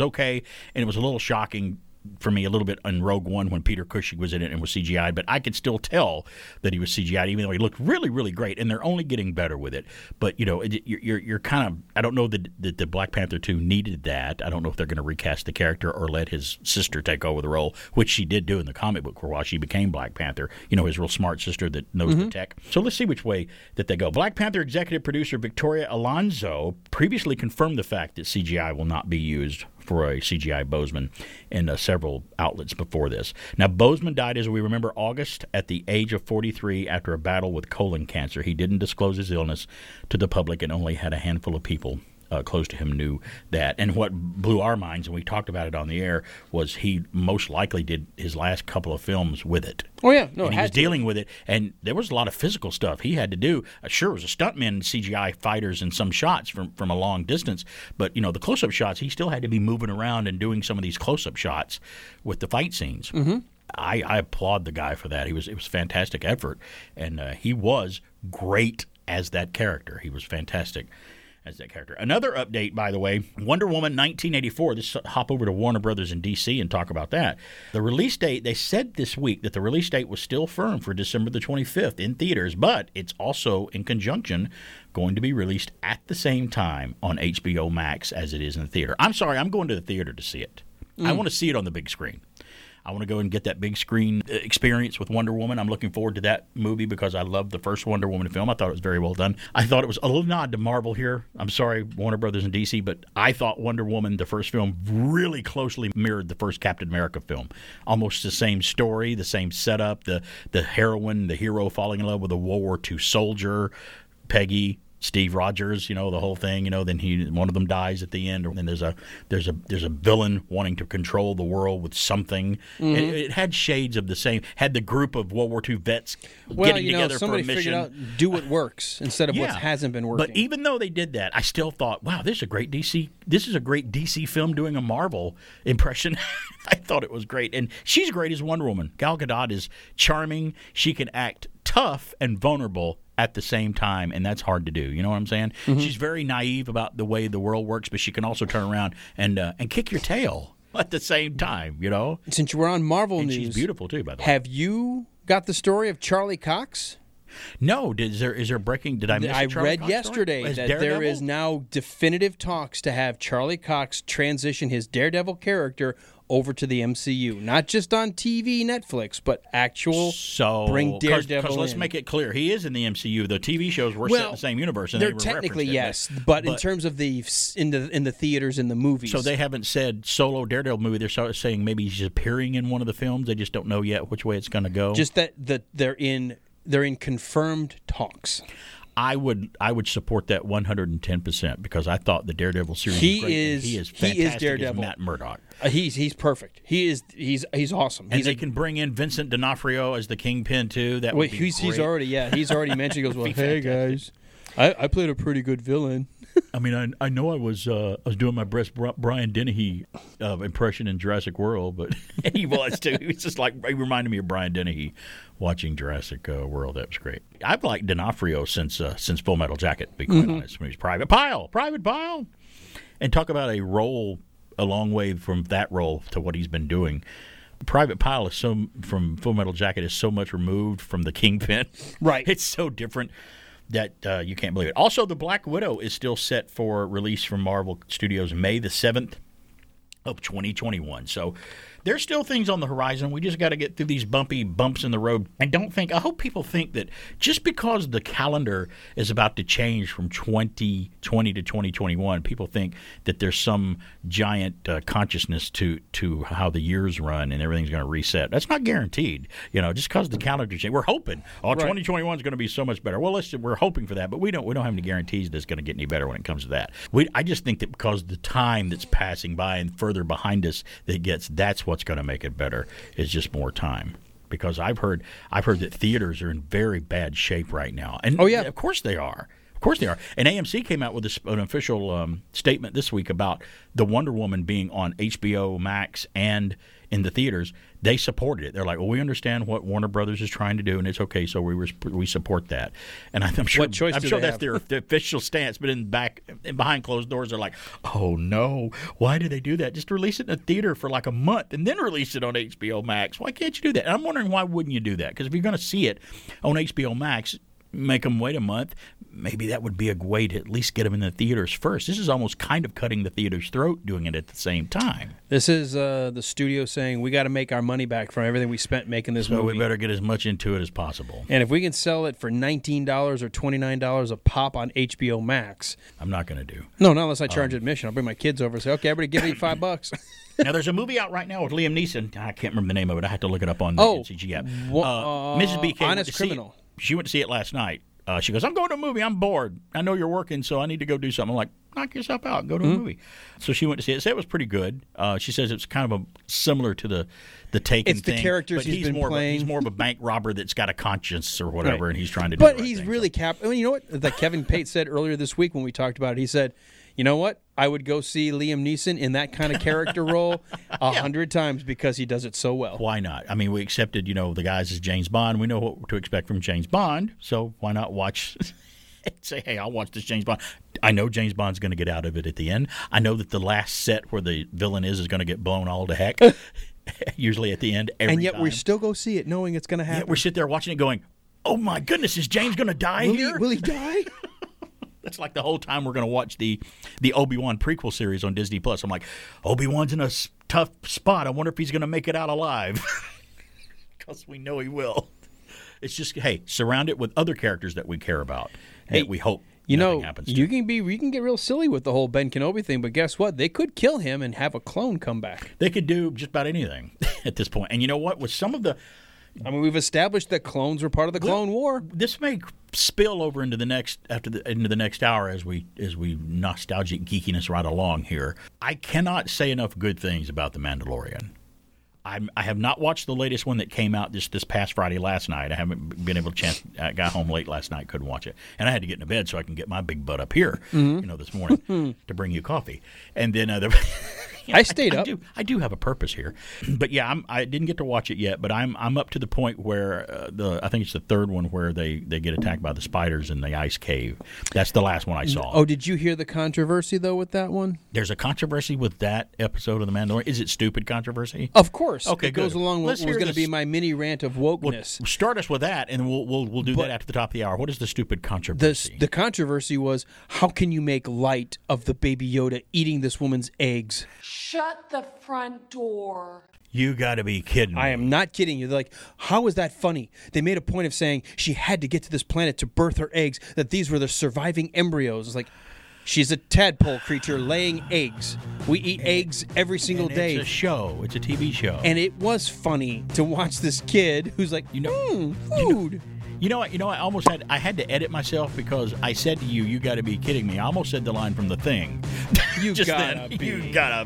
okay, and it was a little shocking for me a little bit on Rogue One when Peter Cushing was in it and was CGI'd, but I could still tell that he was CGI'd, even though he looked really, really great, and they're only getting better with it. But, you know, you're kind of – I don't know that the Black Panther 2 needed that. I don't know if they're going to recast the character or let his sister take over the role, which she did do in the comic book for a while. She became Black Panther, you know, his real smart sister that knows the tech. So let's see which way that they go. Black Panther executive producer Victoria Alonso previously confirmed the fact that CGI will not be used for a CGI Boseman in several outlets before this. Now, Boseman died, as we remember, August at the age of 43 after a battle with colon cancer. He didn't disclose his illness to the public and only had a handful of people close to him knew that. And what blew our minds, and we talked about it on the air, was he most likely did his last couple of films with it. Oh, yeah. No, and he was dealing with it, and there was a lot of physical stuff he had to do. Sure, it was a stuntman, CGI fighters in some shots from a long distance, but, you know, the close-up shots, he still had to be moving around and doing some of these close-up shots with the fight scenes. I applaud the guy for that. It was a fantastic effort, and he was great as that character. He was fantastic as that character. Another update, by the way, Wonder Woman 1984. Let's hop over to Warner Brothers in D.C. and talk about that. The release date, they said this week that the release date was still firm for December the 25th in theaters, but it's also in conjunction going to be released at the same time on HBO Max as it is in the theater. I'm sorry, I'm going to the theater to see it. I want to see it on the big screen. I want to go and get that big screen experience with Wonder Woman. I'm looking forward to that movie because I loved the first Wonder Woman film. I thought it was very well done. I thought it was a little nod to Marvel here. I'm sorry, Warner Brothers and DC, but I thought Wonder Woman, the first film, really closely mirrored the first Captain America film. Almost the same story, the same setup, the heroine, the hero falling in love with a World War II soldier, Peggy, Steve Rogers, you know, the whole thing, you know, then one of them dies at the end, and then there's a villain wanting to control the world with something. It had shades of the same, had the group of World War II vets getting together for a mission. Somebody figured out do what works instead of what hasn't been working. But even though they did that, I still thought, wow, this is a great DC film doing a Marvel impression. I thought it was great. And she's great as Wonder Woman. Gal Gadot is charming. She can act tough and vulnerable at the same time, and that's hard to do. You know what I'm saying? She's very naive about the way the world works, but she can also turn around and kick your tail at the same time, you know? Since you were on Marvel News. She's beautiful, too, by the way. Have you got the story of Charlie Cox? No. Is there breaking? Did I miss Charlie Cox? I read yesterday that there is now definitive talks to have Charlie Cox transition his Daredevil character over to the MCU, not just on TV, Netflix, but bring Daredevil. Because let's make it clear, he is in the MCU. The TV shows were set in the same universe, and they're technically yes, but in terms of in the theaters and the movies, so they haven't said solo Daredevil movie. They're saying maybe he's appearing in one of the films. They just don't know yet which way it's going to go. Just that they're in confirmed talks. I would support that 110% because I thought the Daredevil series was great. He is fantastic Daredevil. As Matt Murdock. He's perfect. He's awesome. And they can bring in Vincent D'Onofrio as the Kingpin too. That would be great. He's already mentioned. He goes, well, hey guys, I played a pretty good villain. I mean, I know I was doing my best Brian Dennehy impression in Jurassic World, but he was too. He was just like, he reminded me of Brian Dennehy watching Jurassic World. That was great. I've liked D'Onofrio since Full Metal Jacket, to be quite honest, when he was Private Pyle. And talk about a role a long way from that role to what he's been doing. Private Pyle from Full Metal Jacket is so much removed from the Kingpin. Right. It's so different that you can't believe it. Also, The Black Widow is still set for release from Marvel Studios May the 7th of 2021. So there's still things on the horizon. We just got to get through these bumps in the road. And I hope people think that just because the calendar is about to change from 2020 to 2021, people think that there's some giant consciousness to how the years run and everything's going to reset. That's not guaranteed. You know, just because the calendar change, we're hoping 2021 is going to be so much better. Well, we're hoping for that, but we don't have any guarantees that it's going to get any better when it comes to that. I just think that because the time that's passing by and further behind us that that's what's going to make it better is just more time. because I've heard that theaters are in very bad shape right now. And oh, yeah. Of course they are. Of course they are. And AMC came out with an official statement this week about the Wonder Woman being on HBO Max and in the theaters. They supported it. They're like, well, we understand what Warner Brothers is trying to do, and it's okay, so we support that. And I'm sure that's their official stance, but behind closed doors, they're like, oh, no, why do they do that? Just release it in a theater for like a month and then release it on HBO Max. Why can't you do that? And I'm wondering, why wouldn't you do that? Because if you're going to see it on HBO Max, make them wait a month. Maybe that would be a way to at least get them in the theaters first. This is almost kind of cutting the theater's throat, doing it at the same time. This is the studio saying, we got to make our money back from everything we spent making this movie. So we better get as much into it as possible. And if we can sell it for $19 or $29 a pop on HBO Max. I'm not going to do. No, not unless I charge admission. I'll bring my kids over and say, okay, everybody give me $5. Now, there's a movie out right now with Liam Neeson. I can't remember the name of it. I had to look it up on the NCG app. Mrs. BK. Honest Criminal. She went to see it last night. She goes, I'm going to a movie. I'm bored. I know you're working, so I need to go do something. I'm like, knock yourself out. Go to a movie. So she went to see it. Said it was pretty good. She says it's kind of similar to the Taken thing. It's the characters he's been playing. He's more of a bank robber that's got a conscience or whatever, right. And he's trying to do it. But he's really I mean, you know what? Like Kevin Pate said earlier this week when we talked about it, he said, you know what? I would go see Liam Neeson in that kind of character role 100 times because he does it so well. Why not? I mean, we accepted, the guys as James Bond. We know what to expect from James Bond, so why not watch and say, hey, I'll watch this James Bond. I know James Bond's going to get out of it at the end. I know that the last set where the villain is going to get blown all to heck, usually at the end every time. And yet we still go see it knowing it's going to happen. Yet we sit there watching it going, oh, my goodness, is James going to die here? Will he die? That's like the whole time we're going to watch the Obi-Wan prequel series on Disney+. I'm like, Obi-Wan's in a tough spot. I wonder if he's going to make it out alive. Because we know he will. It's just, hey, surround it with other characters that we care about. Hey, that we hope nothing happens to. You can get real silly with the whole Ben Kenobi thing, but guess what? They could kill him and have a clone come back. They could do just about anything at this point. And you know what? With some of the... I mean, we've established that clones were part of the Clone War. This may spill over into the next next hour as we nostalgic geekiness right along here. I cannot say enough good things about The Mandalorian. I have not watched the latest one that came out this past Friday last night. I haven't been able to chance. I got home late last night, couldn't watch it, and I had to get into bed so I can get my big butt up here, this morning to bring you coffee. And then I stayed up. I do have a purpose here, but yeah, I didn't get to watch it yet. But I'm up to the point where I think it's the third one where they get attacked by the spiders in the ice cave. That's the last one I saw. Oh, did you hear the controversy though with that one? There's a controversy with that episode of The Mandalorian. Is it stupid controversy? Of course. Okay, it goes along with what was going to be my mini rant of wokeness. Well, start us with that, and we'll do that after the top of the hour. What is the stupid controversy? The controversy was, how can you make light of the Baby Yoda eating this woman's eggs? Shut the front door. You got to be kidding me. I am not kidding you. They're like, how is that funny? They made a point of saying she had to get to this planet to birth her eggs, that these were the surviving embryos. It's like, she's a tadpole creature laying eggs. We eat eggs every single day. It's a show. It's a TV show. And it was funny to watch this kid who's like, food. I almost had to edit myself because I said to you got to be kidding me. I almost said the line from The Thing. You gotta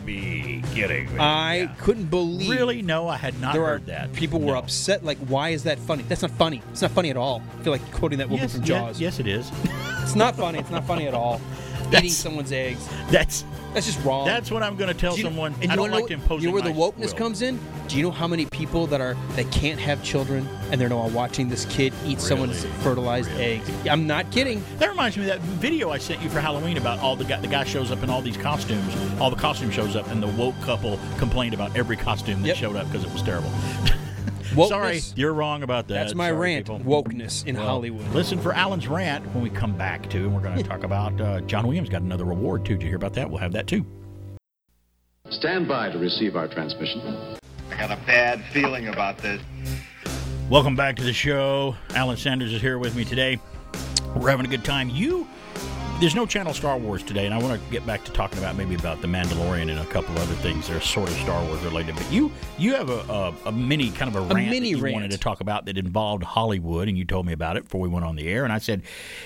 be kidding me. I couldn't believe. Really? No, I had not heard that. People were upset. Like, why is that funny? That's not funny. It's not funny at all. I feel like quoting that woman from Jaws. Yes, it is. It's not funny. It's not funny at all. Eating someone's eggs. That's just wrong. That's what I'm going to tell someone. And I don't like to impose. You know where the wokeness comes in? Do you know how many people that can't have children and they're now watching this kid eat someone's fertilized eggs? I'm not kidding. That reminds me of that video I sent you for Halloween about all the guy shows up in all these costumes. All the costume shows up, and the woke couple complained about every costume that showed up because it was terrible. Wokeness. Sorry, you're wrong about that. That's my rant, people. Wokeness in Hollywood. Listen for Alan's rant when we come back, too. And we're going to talk about John Williams got another reward, too. Did you hear about that? We'll have that, too. Stand by to receive our transmission. I got a bad feeling about this. Welcome back to the show. Alan Sanders is here with me today. We're having a good time. There's no channel Star Wars today, and I want to get back to talking about The Mandalorian and a couple other things that are sort of Star Wars related. But you have a mini kind of a rant wanted to talk about that involved Hollywood, and you told me about it before we went on the air. And I said,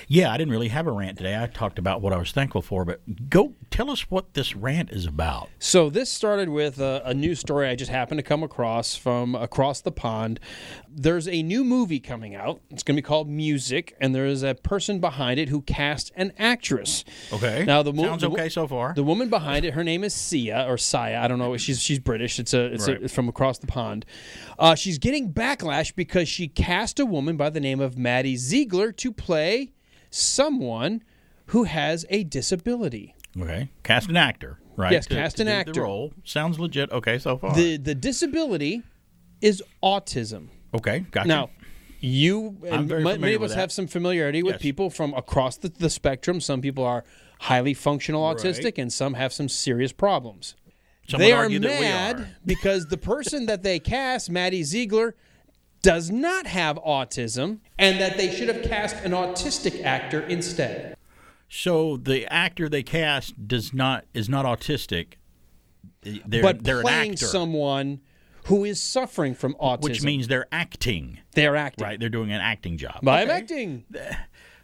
I didn't really have a rant today. I talked about what I was thankful for, but go tell us what this rant is about. So this started with a news story I just happened to come across from across the pond. There's a new movie coming out. It's going to be called Music, and there is a person behind it who cast an actress. Okay. Now the sounds okay so far. The woman behind it, her name is Sia or Sia. I don't know. She's British. It's from across the pond. She's getting backlash because she cast a woman by the name of Maddie Ziegler to play someone who has a disability. Okay. Cast an actor, right? Yes, cast an actor. The role. Sounds legit. Okay, so far. The disability is autism. Okay, gotcha. Now, you and many of us have some familiarity with people from across the spectrum. Some people are highly functional autistic, and some have some serious problems. They are mad because the person that they cast, Maddie Ziegler, does not have autism, and that they should have cast an autistic actor instead. So the actor they cast is not autistic. They're playing an actor. Someone who is suffering from autism, which means they're acting. They're acting, right? They're doing an acting job. I'm acting.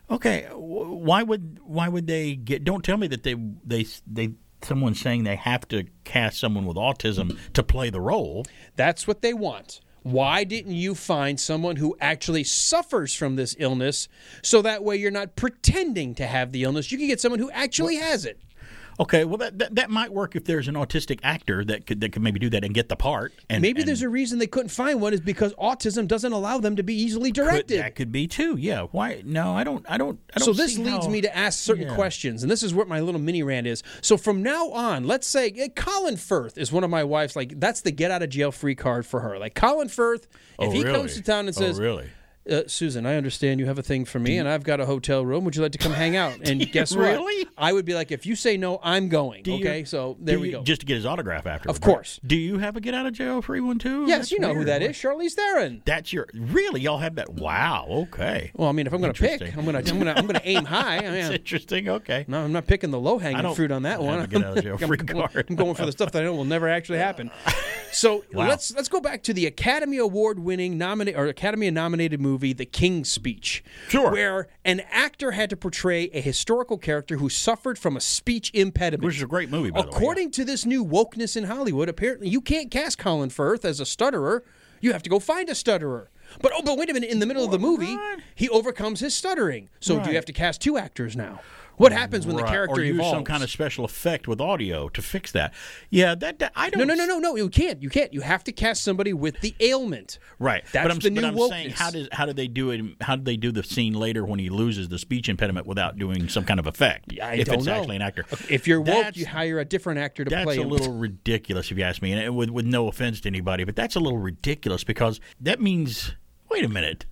Okay, why would they get? Don't tell me that they someone's saying they have to cast someone with autism to play the role. That's what they want. Why didn't you find someone who actually suffers from this illness so that way you're not pretending to have the illness? You can get someone who actually has it. Okay, well, that might work if there's an autistic actor that could maybe do that and get the part. And, maybe there's a reason they couldn't find one is because autism doesn't allow them to be easily directed. That could be too. Yeah. Why? No, I don't. So this leads me to ask certain questions, and this is what my little mini rant is. So from now on, let's say Colin Firth is one of my wife's. Like that's the get out of jail free card for her. Like Colin Firth, if he comes to town and says, "Oh, really? Susan, I understand you have a thing for me, and I've got a hotel room. Would you like to come hang out?" And guess what? Really? I would be like, if you say no, I'm going. So there we go. Just to get his autograph afterwards. Of course. Right? Do you have a get out of jail free one too? Yes, that's you know who that is, Charlize Theron. That's your really? Y'all have that? Wow. Okay. Well, I mean, if I'm going to pick, I'm going to aim high. That's interesting. Okay. No, I'm not picking the low hanging fruit on that one. Get out of jail free card. I'm going for the stuff that I know will never actually happen. So let's go back to the Academy Award winning Academy nominated movie. The King's Speech, where an actor had to portray a historical character who suffered from a speech impediment. Which is a great movie, by the way. According to this new wokeness in Hollywood, apparently you can't cast Colin Firth as a stutterer. You have to go find a stutterer. But wait a minute, in the middle of the movie, he overcomes his stuttering. So do you have to cast two actors now? What happens when the character evolves? Or use some kind of special effect with audio to fix that. Yeah, that I don't... No, you can't. You have to cast somebody with the ailment. Right. That's the new wokeness. But I'm saying, how do they do it? How do they do the scene later when he loses the speech impediment without doing some kind of effect? I don't know. If it's actually an actor. If you're woke, you hire a different actor to play him. That's a little ridiculous, if you ask me, and with no offense to anybody, but that's a little ridiculous because that means... Wait a minute.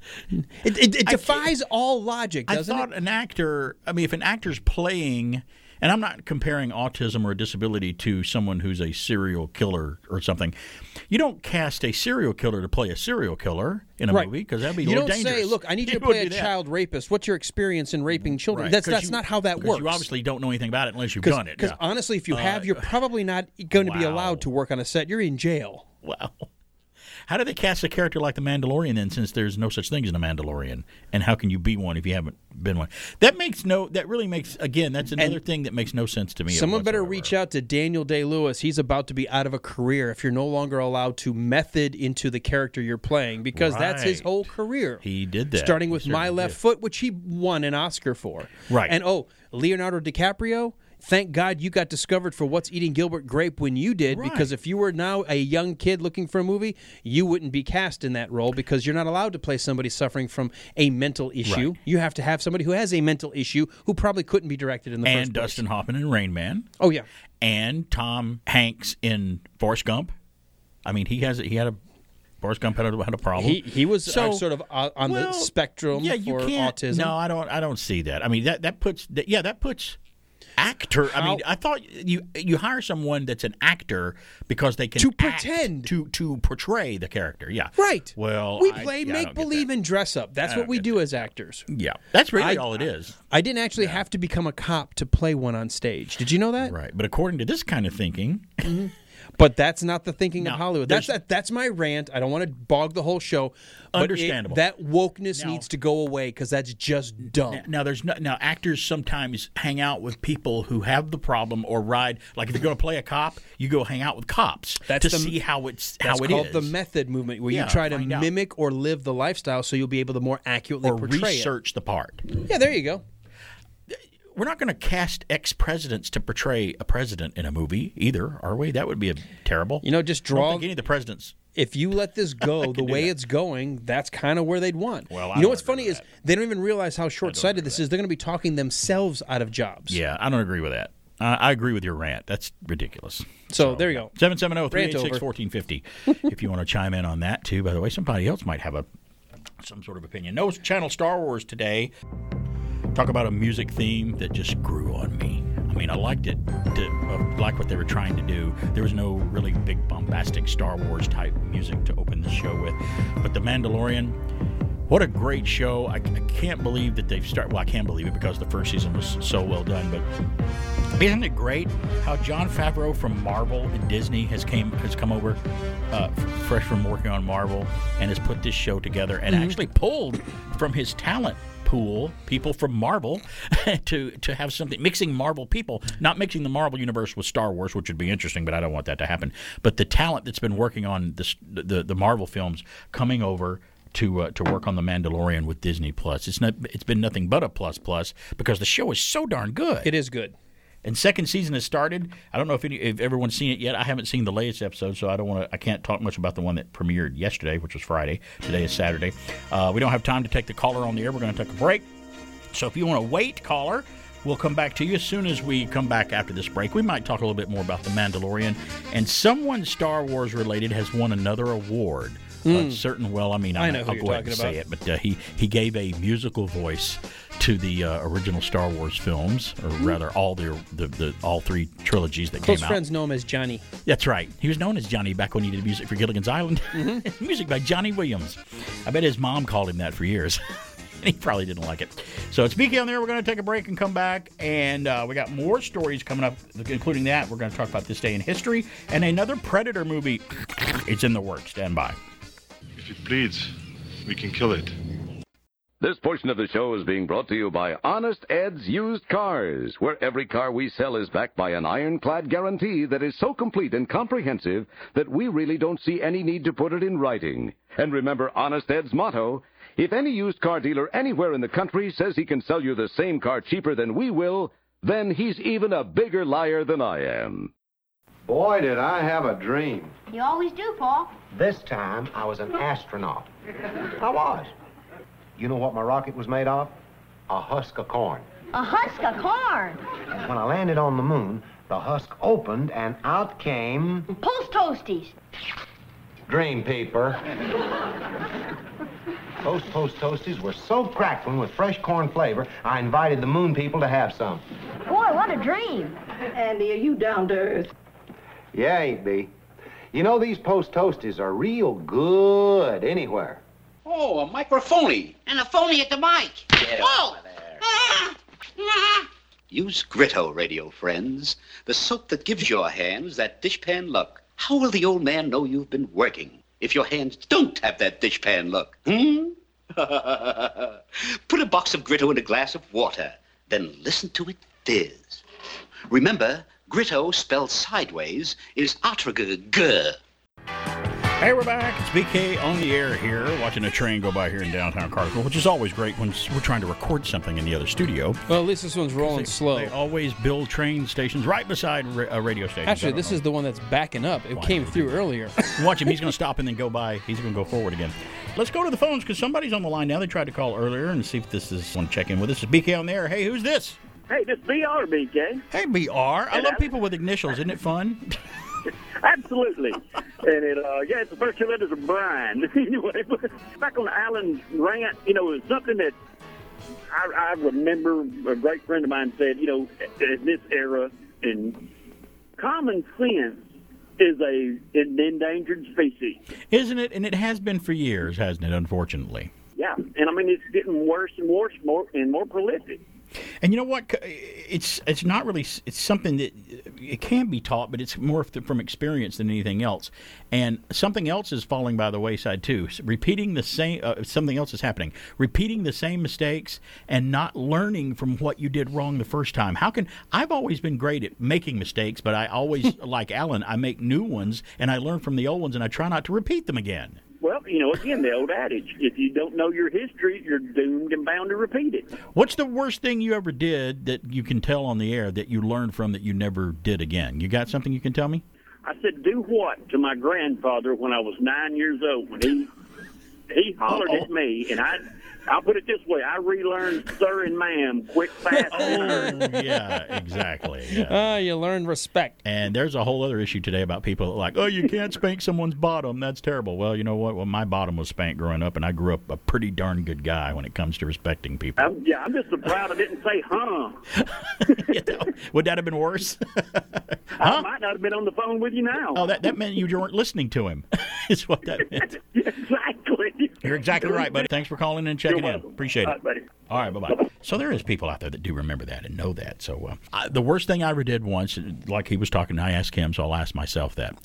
It defies all logic, doesn't it? I thought an actor, I mean, if an actor's playing, and I'm not comparing autism or a disability to someone who's a serial killer or something. You don't cast a serial killer to play a serial killer in a movie because that'd be a little dangerous. You don't say, look, I need you to play a child rapist. What's your experience in raping children? Right. That's not how that works. You obviously don't know anything about it unless you've done it. Because honestly, if you have, you're probably not going to be allowed to work on a set. You're in jail. Wow. How do they cast a character like the Mandalorian then, since there's no such thing as a Mandalorian? And how can you be one if you haven't been one? That's another thing that makes no sense to me. Someone better reach out to Daniel Day-Lewis. He's about to be out of a career if you're no longer allowed to method into the character you're playing, because that's his whole career. He did that. Starting with My Left Foot, which he won an Oscar for. Right. And Leonardo DiCaprio? Thank God you got discovered for What's Eating Gilbert Grape when you did, because if you were now a young kid looking for a movie, you wouldn't be cast in that role because you're not allowed to play somebody suffering from a mental issue. Right. You have to have somebody who has a mental issue who probably couldn't be directed in the first place. And Dustin Hoffman in Rain Man. Oh, yeah. And Tom Hanks in Forrest Gump. I mean, Forrest Gump had a problem. He was on the spectrum for autism. No, I don't see that. I mean, that puts... Actor. I mean, I thought you hire someone that's an actor because they can pretend to portray the character. Yeah, right. Well, we play make believe and dress up. That's what we do as actors. Yeah, that's really all it is. I didn't actually have to become a cop to play one on stage. Did you know that? Right. But according to this kind of thinking, But that's not the thinking of Hollywood. That's my rant. I don't want to bog the whole show. But understandable. That wokeness needs to go away because that's just dumb. Now actors sometimes hang out with people who have the problem or ride. Like if you're going to play a cop, you go hang out with cops see how it's how it is. That's called the method movement, where you try to mimic or live the lifestyle so you'll be able to more accurately portray it. Or research the part. Yeah, there you go. We're not going to cast ex-presidents to portray a president in a movie either, are we? That would be terrible. Just draw... I don't think any of the presidents... If you let this go the way it's going, that's kind of where they'd want. Well, what's funny is they don't even realize how short-sighted this is. They're going to be talking themselves out of jobs. Yeah, I don't agree with that. I agree with your rant. That's ridiculous. So there you go. 770-386-1450 if you want to chime in on that, too. By the way, somebody else might have some sort of opinion. No Channel Star Wars today. Talk about a music theme that just grew on me. I mean, I liked it. I liked what they were trying to do. There was no really big bombastic Star Wars type music to open the show with. But The Mandalorian, what a great show. I can't believe that they've started. Well, I can't believe it because the first season was so well done. But isn't it great how Jon Favreau from Marvel and Disney has come over fresh from working on Marvel and has put this show together and actually pulled from his talent pool people from Marvel to have something, mixing Marvel people, not mixing the Marvel universe with Star Wars, which would be interesting, but I don't want that to happen. But the talent that's been working on this, the Marvel films coming over to work on The Mandalorian with Disney Plus. It's been nothing but a plus because the show is so darn good. It is good. And second season has started. I don't know if everyone's seen it yet. I haven't seen the latest episode, so I can't talk much about the one that premiered yesterday, which was Friday. Today is Saturday. We don't have time to take the caller on the air. We're going to take a break. So if you want to wait, caller, we'll come back to you as soon as we come back after this break. We might talk a little bit more about The Mandalorian. And someone Star Wars related has won another award. I'll go ahead and say it, but he gave a musical voice to the original Star Wars films, or rather all the all three trilogies that came out. Close friends know him as Johnny. That's right. He was known as Johnny back when he did music for Gilligan's Island. Mm-hmm. Music by John Williams. I bet his mom called him that for years. He probably didn't like it. So it's BK on there. We're going to take a break and come back. And we got more stories coming up, including that. We're going to talk about this day in history and another Predator movie. It's in the works. Stand by. If it bleeds, we can kill it. This portion of the show is being brought to you by Honest Ed's Used Cars, where every car we sell is backed by an ironclad guarantee that is so complete and comprehensive that we really don't see any need to put it in writing. And remember Honest Ed's motto, if any used car dealer anywhere in the country says he can sell you the same car cheaper than we will, then he's even a bigger liar than I am. Boy, did I have a dream. You always do, Paul. This time, I was an astronaut. I was. You know what my rocket was made of? A husk of corn. A husk of corn? And when I landed on the moon, the husk opened and out came... Pulse Toasties. Dream paper. Those Post Toasties were so crackling with fresh corn flavor, I invited the moon people to have some. Boy, what a dream. Andy, are you down to earth? Yeah, ain't be. You know, these Post Toasties are real good anywhere. Oh, a microphony. And a phony at the mic. Get whoa! There. Use Gritto, radio friends. The soap that gives your hands that dishpan look. How will the old man know you've been working if your hands don't have that dishpan look? Put a box of Gritto in a glass of water, then listen to it fizz. Remember, Gritto, spelled sideways, is Atragurgur. Hey, we're back. It's BK on the air here, watching a train go by here in downtown Cartersville, which is always great when we're trying to record something in the other studio. Well, at least this one's rolling slow. They always build train stations right beside radio stations. Actually, this is the one that's backing up. It came through earlier. Watch him. He's going to stop and then go by. He's going to go forward again. Let's go to the phones because somebody's on the line now. They tried to call earlier and see if this is someone checking with us. This is BK on the air. Hey, who's this? Hey, this is BR, BK. Hey, BR. I love people with initials. Isn't it fun? Absolutely. And it's the first two letters of Brian. Anyway, but back on Alan's rant, it was something that I remember a great friend of mine said, in this era, and common sense is an endangered species. Isn't it? And it has been for years, hasn't it, unfortunately? Yeah. And, it's getting worse and worse and more prolific. And you know what? It's not really – it's something that it can be taught, but it's more from experience than anything else. And something else is falling by the wayside too. Repeating the same something else is happening. Repeating the same mistakes and not learning from what you did wrong the first time. How can – I've always been great at making mistakes, but I always, like Alan, I make new ones and I learn from the old ones and I try not to repeat them again. Well, you know, again, the old adage, if you don't know your history, you're doomed and bound to repeat it. What's the worst thing you ever did that you can tell on the air that you learned from that you never did again? You got something you can tell me? I said, do what to my grandfather when I was 9 years old. When he hollered at me, and I'll put it this way, I relearned sir and ma'am quick, fast. Yeah, exactly. Yeah. You learn respect. And there's a whole other issue today about people that like, oh, you can't spank someone's bottom. That's terrible. Well, you know what? Well, my bottom was spanked growing up, and I grew up a pretty darn good guy when it comes to respecting people. I'm just so proud I didn't say, huh? You know, would that have been worse? I might not have been on the phone with you now. Oh, that meant you weren't listening to him is what that meant. Exactly. You're exactly right, buddy. Thanks for calling and checking in. Appreciate it. All right, bye-bye. So there is people out there that do remember that and know that. So the worst thing I ever did once, like he was talking, I asked him, so I'll ask myself that.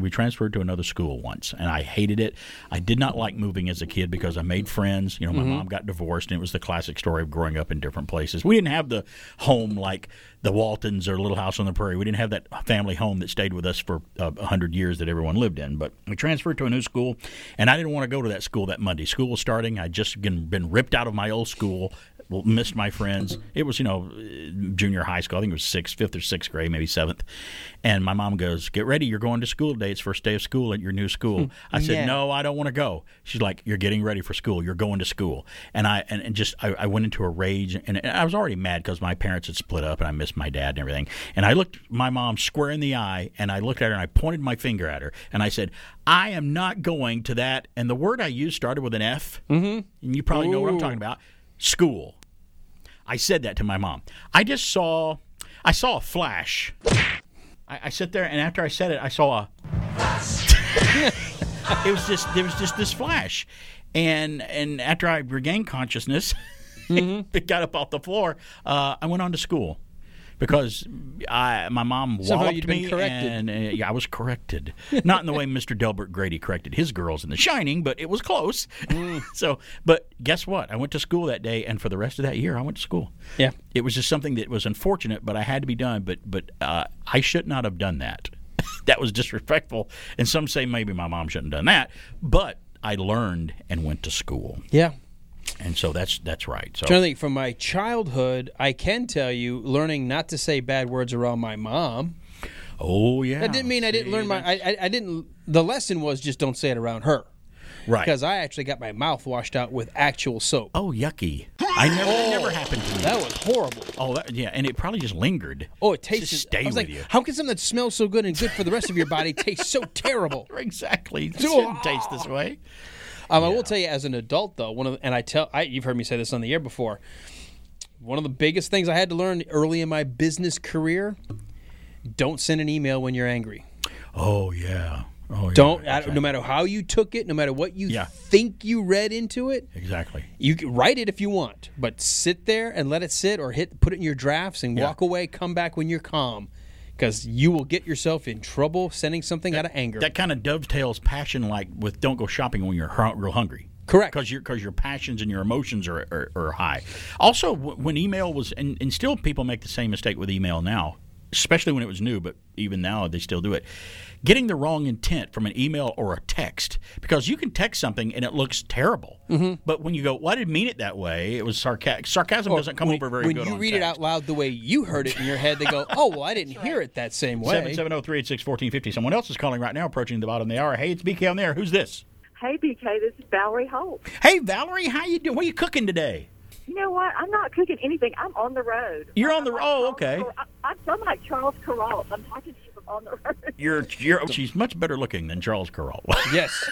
We transferred to another school once, and I hated it. I did not like moving as a kid because I made friends. You know, my mom got divorced, and it was the classic story of growing up in different places. We didn't have the home like the Waltons or Little House on the Prairie. We didn't have that family home that stayed with us for 100 years that everyone lived in. But we transferred to a new school, and I didn't want to go to that school that Monday. School was starting. I'd just been ripped out of my old school, missed my friends. It was, you know, junior high school. I think it was 5th or 6th grade, maybe 7th. And my mom goes, get ready. You're going to school today. It's first day of school at your new school. I said, no, I don't want to go. She's like, you're getting ready for school. You're going to school. And I went into a rage. And I was already mad because my parents had split up and I missed my dad and everything. And I looked my mom square in the eye and I looked at her and I pointed my finger at her. And I said, I am not going to that. And the word I used started with an F. Mm-hmm. And you probably know what I'm talking about. School. I said that to my mom. I saw a flash. I sat there, and after I said it, I saw a there was just this flash. And after I regained consciousness, it got up off the floor, I went on to school. Because my mom walloped me, and I was corrected. Not in the way Mr. Delbert Grady corrected his girls in The Shining, but it was close. So, but guess what? I went to school that day, and for the rest of that year, I went to school. Yeah, it was just something that was unfortunate, but I had to be done. But I should not have done that. That was disrespectful, and some say maybe my mom shouldn't have done that. But I learned and went to school. Yeah. And so that's right. So I think from my childhood, I can tell you learning not to say bad words around my mom. Oh yeah. That didn't mean I didn't learn my. I didn't. The lesson was just don't say it around her. Right. Because I actually got my mouth washed out with actual soap. Oh yucky! That never happened to me. That was horrible. Oh yeah, and it probably just lingered. Oh, it tastes. Just stay with you. How can something that smells so good and good for the rest of your body taste so terrible? Exactly. It shouldn't taste this way. I will tell you, as an adult, though, you've heard me say this on the air before. One of the biggest things I had to learn early in my business career: don't send an email when you're angry. Oh yeah. Oh, yeah. Don't. Exactly. No matter how you took it, no matter what you think you read into it. Exactly. You can write it if you want, but sit there and let it sit, or put it in your drafts and walk away. Come back when you're calm. Because you will get yourself in trouble sending something out of anger. That kind of dovetails passion, like with don't go shopping when you're real hungry. Correct. Because your passions and your emotions are high. Also, when email was – and still people make the same mistake with email now, especially when it was new, but even now they still do it. Getting the wrong intent from an email or a text, because you can text something and it looks terrible. Mm-hmm. But when you go, well, I didn't mean it that way, it was sarcasm doesn't come over very good on text. When you read it out loud the way you heard it in your head, they go, oh, well, I didn't hear it that same way. 770-386-1450. Someone else is calling right now, approaching the bottom of the hour. Hey, it's BK on there. Who's this? Hey, BK, this is Valerie Holt. Hey, Valerie, how you doing? What are you cooking today? You know what? I'm not cooking anything. I'm on the road. You're on the road? Oh, okay. I'm like Charles Carroll. I'm talking to you from on the road. She's much better looking than Charles Carroll. Yes.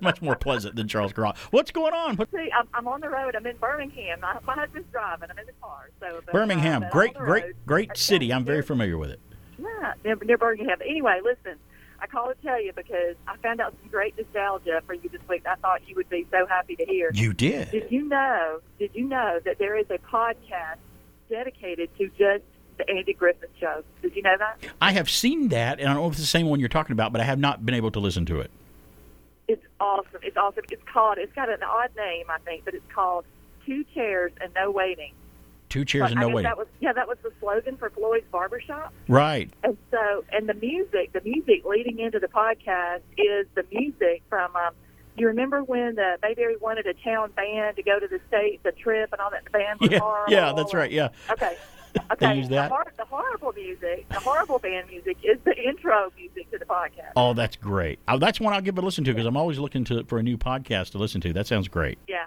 Much more pleasant than Charles Carroll. What's going on? See, I'm on the road. I'm in Birmingham. My husband's driving. I'm in the car. So Birmingham, great city. I'm very familiar with it. Yeah, near Birmingham. Anyway, listen, I called to tell you because I found out some great nostalgia for you this week. I thought you would be so happy to hear. You did. Did you know that there is a podcast dedicated to just the Andy Griffith Show. Did you know that? I have seen that, and I don't know if it's the same one you're talking about, but I have not been able to listen to it. It's awesome. It's awesome. It's called, it's got an odd name, I think, but it's called Two Chairs and No Waiting. Two Chairs and No Waiting. That was the slogan for Floyd's Barbershop. Right. And so, and the music leading into the podcast is the music from, you remember when the Mayberry wanted a town band to go to the States, the trip and all that, the band was horrible. Yeah, that's right, yeah. Okay. Use that. The horrible band music is the intro music to the podcast. Oh, that's great. That's one I'll give a listen to because I'm always looking for a new podcast to listen to. That sounds great. Yeah.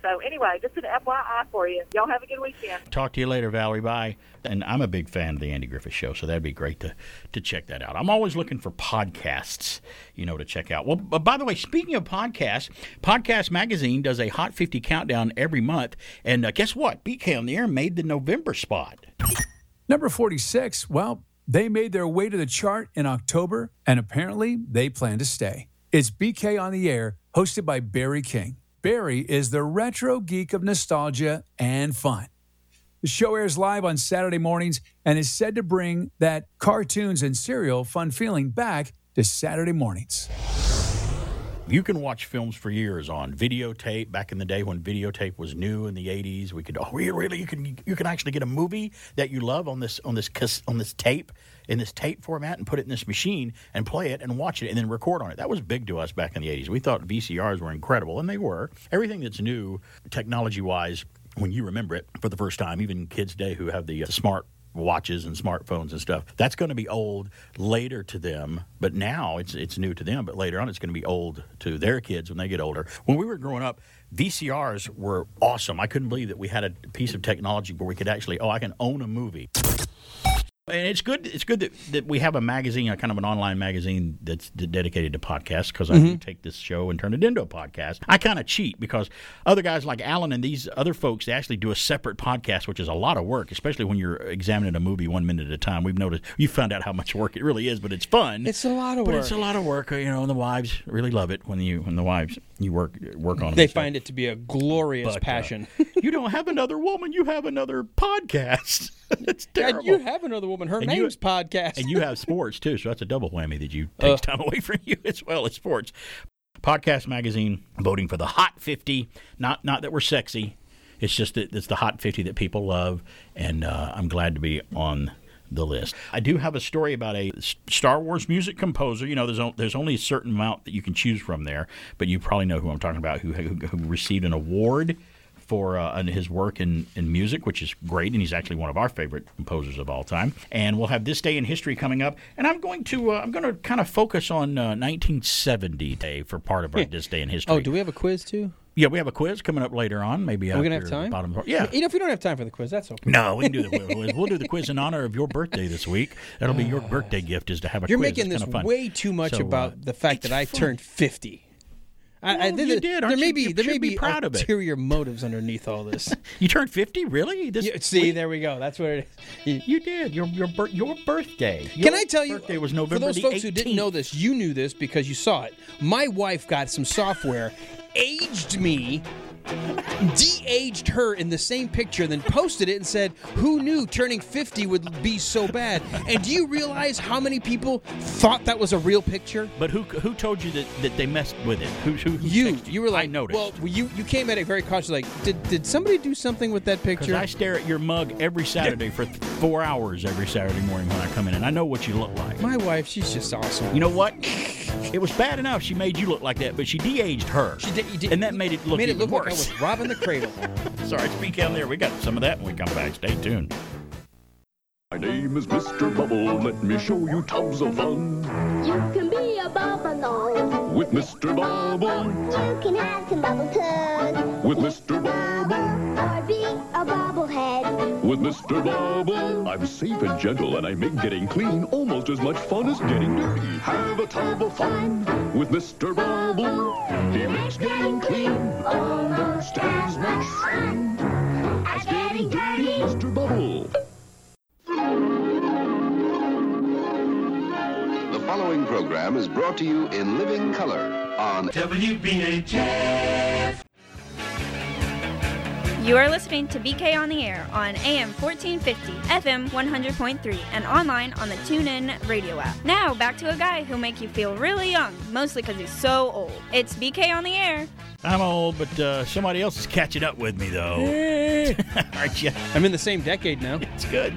So anyway, just an FYI for you. Y'all have a good weekend. Talk to you later, Valerie. Bye. And I'm a big fan of The Andy Griffith Show, so that'd be great to check that out. I'm always looking for podcasts, to check out. Well, by the way, speaking of podcasts, Podcast Magazine does a Hot 50 Countdown every month. And guess what? BK on the Air made the November spot. Number 46, well, they made their way to the chart in October, and apparently they plan to stay. It's BK on the Air, hosted by Barry King. Barry is the retro geek of nostalgia and fun. The show airs live on Saturday mornings and is said to bring that cartoons and cereal fun feeling back to Saturday mornings. You can watch films for years on videotape. Back in the day when videotape was new in the 80s, you can actually get a movie that you love on this tape format and put it in this machine and play it and watch it and then record on it. That was big to us back in the 80s. We thought VCRs were incredible, and they were. Everything that's new technology-wise, when you remember it for the first time, even kids today who have the smart watches and smartphones and stuff, that's going to be old later to them, but now it's new to them, but later on it's going to be old to their kids when they get older. When we were growing up, VCRs were awesome. I couldn't believe that we had a piece of technology where we could actually, I can own a movie. And it's good that we have a magazine, a kind of an online magazine that's dedicated to podcasts, because I can take this show and turn it into a podcast. I kind of cheat because other guys like Alan and these other folks, they actually do a separate podcast, which is a lot of work, especially when you're examining a movie 1 minute at a time. We've noticed, you found out how much work it really is, but it's fun. It's a lot of work. But it's a lot of work, and the wives really love it when the wives work on it. They find it to be a glorious passion. You don't have another woman, you have another podcast. It's terrible. And you have another woman. Her name's Podcast. And you have sports, too, so that's a double whammy that you takes time away from you as well as sports. Podcast Magazine voting for the Hot 50. Not that we're sexy. It's just that it's the Hot 50 that people love, and I'm glad to be on the list. I do have a story about a Star Wars music composer. There's only a certain amount that you can choose from there, but you probably know who I'm talking about, who received an award for his work in music, which is great, and he's actually one of our favorite composers of all time. And we'll have This Day in History coming up, and I'm going to kind of focus on 1970 today for part of our This Day in History. Oh, do we have a quiz too? Yeah, we have a quiz coming up later on. Maybe we're gonna have time. Bottom part. Yeah, if we don't have time for the quiz, that's okay. No, we can do the quiz. We'll do the quiz in honor of your birthday this week. That'll be your birthday gift is to have a quiz. You're making this way too much about the fact that I turned 50. Well, you did. There may be proud of ulterior motives underneath all this. You turned 50, really? There we go. That's what it is. You did. Your birthday. Can I tell you? Birthday was November 18th. For those folks who didn't know this, you knew this because you saw it. My wife got some software, aged me, de-aged her in the same picture, then posted it and said, who knew turning 50 would be so bad? And do you realize how many people thought that was a real picture? But who told you that they messed with it? Who you were like, I noticed. Well, you came at it very cautious, like, did somebody do something with that picture? Because I stare at your mug every Saturday for 4 hours every Saturday morning when I come in, and I know what you look like. My wife, she's just awesome. You know what? It was bad enough she made you look like that, but she de-aged her. And that made it look worse. Like I was robbing the cradle. Sorry, it's BK on the Air. We got some of that when we come back. Stay tuned. My name is Mr. Bubble. Let me show you tons of fun. You can be a bubble with Mr. Bubble. You can have some bubble too with Mr. Bubble. Or be a bobblehead with Mr. Bubble. I'm safe and gentle, and I make getting clean almost as much fun as getting dirty. Have a tub of fun with Mr. Bubble. He makes getting clean almost as much fun as getting dirty. Mr. Bubble. The following program is brought to you in living color on WBHF. You are listening to BK on the Air on AM 1450, FM 100.3, and online on the TuneIn radio app. Now, back to a guy who'll make you feel really young, mostly because he's so old. It's BK on the Air. I'm old, but somebody else is catching up with me, though. Hey. Aren't you? I'm in the same decade now. It's good.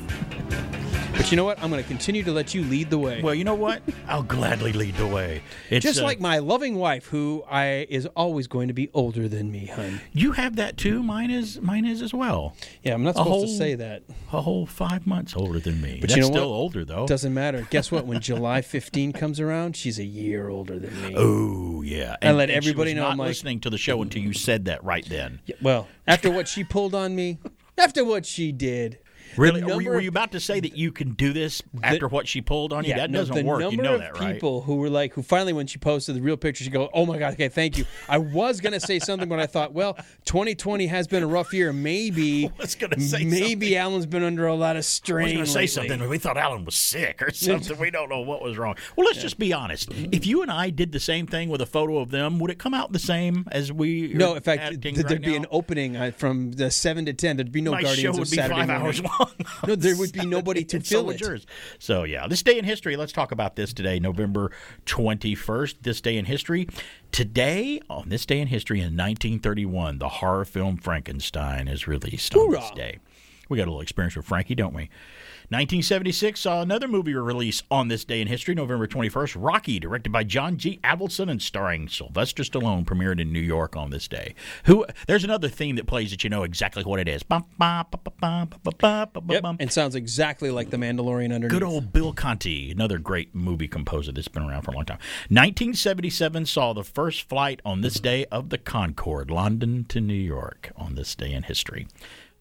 But you know what? I'm going to continue to let you lead the way. Well, you know what? I'll gladly lead the way. It's just like my loving wife, who is always going to be older than me, hun. You have that too. Mine is as well. Yeah, I'm not supposed to say that. A whole 5 months older than me. But that's, you know, still what? Older though. Doesn't matter. Guess what? When July 15 comes around, she's a year older than me. Oh yeah. And I let everybody know. I'm not listening to the show until you said that right then. Yeah, well, after what she pulled on me, after what she did. Really? Were you about to say that you can do this after what she pulled on you? Yeah, that doesn't work. You know that, right? The number of people who were like, who finally, when she posted the real picture, she go, oh, my God, okay, thank you. I was going to say something, but I thought, well, 2020 has been a rough year. Maybe Alan's been under a lot of strain. I was going to say something. We thought Alan was sick or something. We don't know what was wrong. Well, let's just be honest. If you and I did the same thing with a photo of them, would it come out the same as we? No, in fact, there'd be an opening from 7 to 10. There'd be no Guardians of Saturday morning. My show would be 5 hours long. No, there would be nobody to fill it. So, yeah, this day in history, let's talk about this today, November 21st, this day in history. Today, on this day in history in 1931, the horror film Frankenstein is released. Hoorah. On this day. We got a little experience with Frankie, don't we? 1976 saw another movie release on this day in history, November 21st, Rocky, directed by John G. Avildsen and starring Sylvester Stallone, premiered in New York on this day. There's another theme that plays that you know exactly what it is. Yep, and sounds exactly like The Mandalorian underneath. Good old Bill Conti, another great movie composer that's been around for a long time. 1977 saw the first flight on this day of the Concorde, London to New York, on this day in history.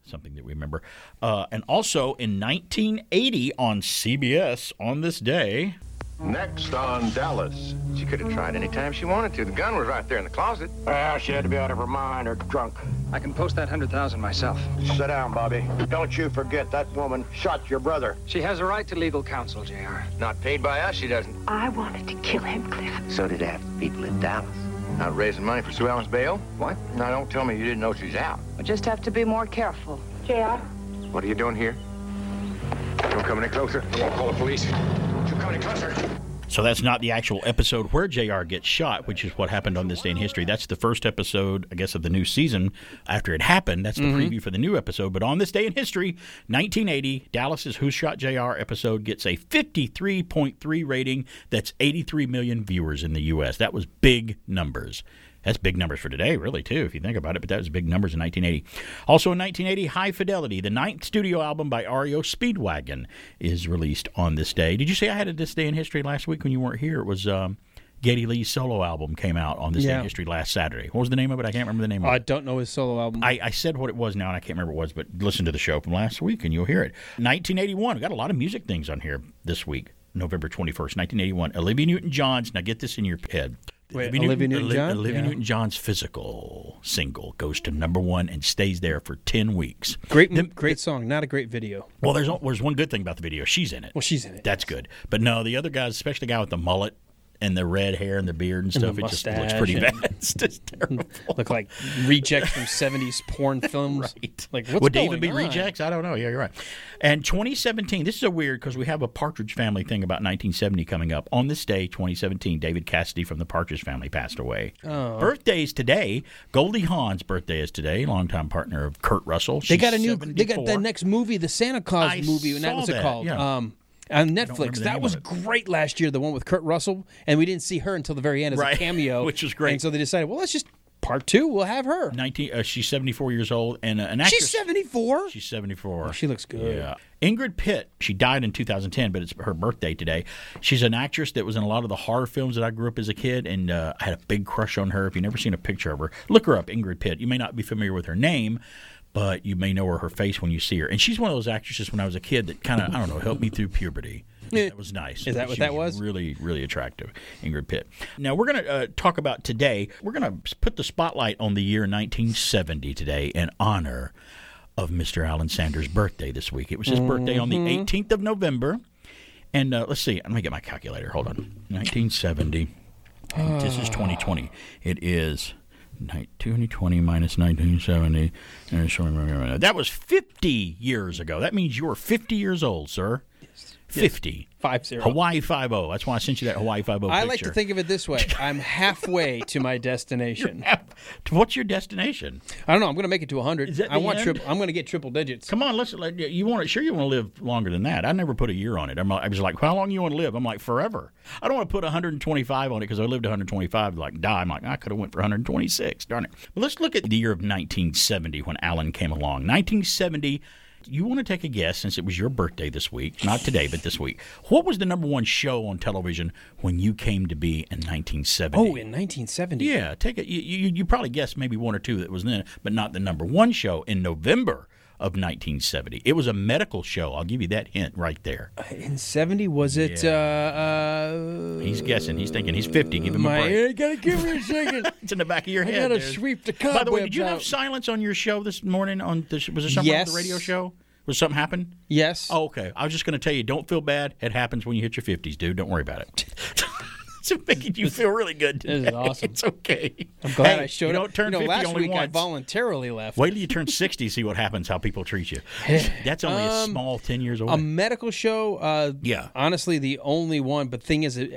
Something that we remember. And also in 1980 on CBS on this day. Next on Dallas. She could have tried any time she wanted to. The gun was right there in the closet. Well, she had to be out of her mind or drunk. I can post that $100,000 myself. Sit down, Bobby. Don't you forget that woman shot your brother. She has a right to legal counsel, JR. Not paid by us, she doesn't. I wanted to kill him, Cliff. So did half the people in Dallas. Not raising money for Sue Ellen's bail? What? Now, don't tell me you didn't know she's out. We just have to be more careful. JR? What are you doing here? Don't come any closer. I won't call the police. Don't you come any closer. So that's not the actual episode where JR gets shot, which is what happened on this day in history. That's the first episode, I guess, of the new season after it happened. That's the preview for the new episode. But on this day in history, 1980, Dallas's Who Shot JR episode gets a 53.3 rating. That's 83 million viewers in the U.S. That was big numbers. That's big numbers for today, really, too, if you think about it. But that was big numbers in 1980. Also in 1980, High Fidelity, the 9th studio album by REO Speedwagon, is released on this day. Did you say I had a This Day in History last week when you weren't here? It was Geddy Lee's solo album came out on this day in history last Saturday. What was the name of it? I can't remember the name of it. I don't know his solo album. I said what it was now, and I can't remember what it was, but listen to the show from last week, and you'll hear it. 1981. We've got a lot of music things on here this week, November 21st, 1981. Olivia Newton-John's. Now get this in your head. Olivia Newton-John's physical single goes to #1 and stays there for 10 weeks. Great song, not a great video. Well, there's one good thing about the video. She's in it. Well, she's in it. That's good. But no, the other guys, especially the guy with the mullet and the red hair and the beard and stuff, it just looks pretty bad. It's just terrible. Look like rejects from 70s porn films. Right. Like, what's Would they even be rejects? I don't know. Yeah, you're right. And 2017, this is weird because we have a Partridge Family thing about 1970 coming up. On this day, 2017, David Cassidy from the Partridge Family passed away. Oh. Birthdays today. Goldie Hawn's birthday is today, longtime partner of Kurt Russell. She's They got the next movie, the Santa Claus movie, and that was called. Yeah. On Netflix, that was great last year, the one with Kurt Russell, and we didn't see her until the very end as a cameo. Which was great. And so they decided, well, let's just, part two, we'll have her. She's 74 years old, and an actress. She's 74? She's 74. Oh, she looks good. Yeah. Ingrid Pitt, she died in 2010, but it's her birthday today. She's an actress that was in a lot of the horror films that I grew up as a kid, and I had a big crush on her. If you've never seen a picture of her, look her up, Ingrid Pitt. You may not be familiar with her name, but you may know her face when you see her. And she's one of those actresses when I was a kid that kind of, I don't know, helped me through puberty. That was nice. Is that what that was? Really, really attractive, Ingrid Pitt. Now, we're going to talk about today. We're going to put the spotlight on the year 1970 today in honor of Mr. Alan Sanders' birthday this week. It was his birthday on the 18th of November. And let's see. Let me get my calculator. Hold on. 1970. This is 2020. It is 2020 minus 1970. And that was 50 years ago. That means you were 50 years old, sir. Yes. 50. Yes. 50. Hawaii 50. That's why I sent you that Hawaii 50 picture. I like to think of it this way. I'm halfway to my destination. What's your destination? I don't know. I'm going to make it to 100. Is that the end? I'm going to get triple digits. Come on, listen. You want it? Sure, you want to live longer than that. I never put a year on it. I was like, how long do you want to live? I'm like, forever. I don't want to put 125 on it because I lived 125. Like die. I'm like, I could have went for 126. Darn it. But let's look at the year of 1970 when Alan came along. 1970. You want to take a guess, since it was your birthday this week, not today, but this week. What was the number one show on television when you came to be in 1970? Oh, in 1970? Yeah. Take it. You probably guessed maybe one or two that was then, but not the number one show in November of 1970. It was a medical show. I'll give you that hint right there. In 70, was it... Yeah. He's guessing. He's thinking. He's 50. Give him a break. You got to give me a second. It's in the back of your head. I got to sweep the cobwebs. By the way, did you have silence on your show this morning? Was there something on the radio show? Was something happen? Yes. Oh, okay. I was just going to tell you, don't feel bad. It happens when you hit your 50s, dude. Don't worry about it. It's making you feel really good today. This is awesome. It's okay. I'm glad I showed up. Don't turn 50 last only week once. I voluntarily left. Wait till you turn 60, see what happens, how people treat you. That's only a small 10 years away. A medical show? Yeah. Honestly, the only one. But thing is, it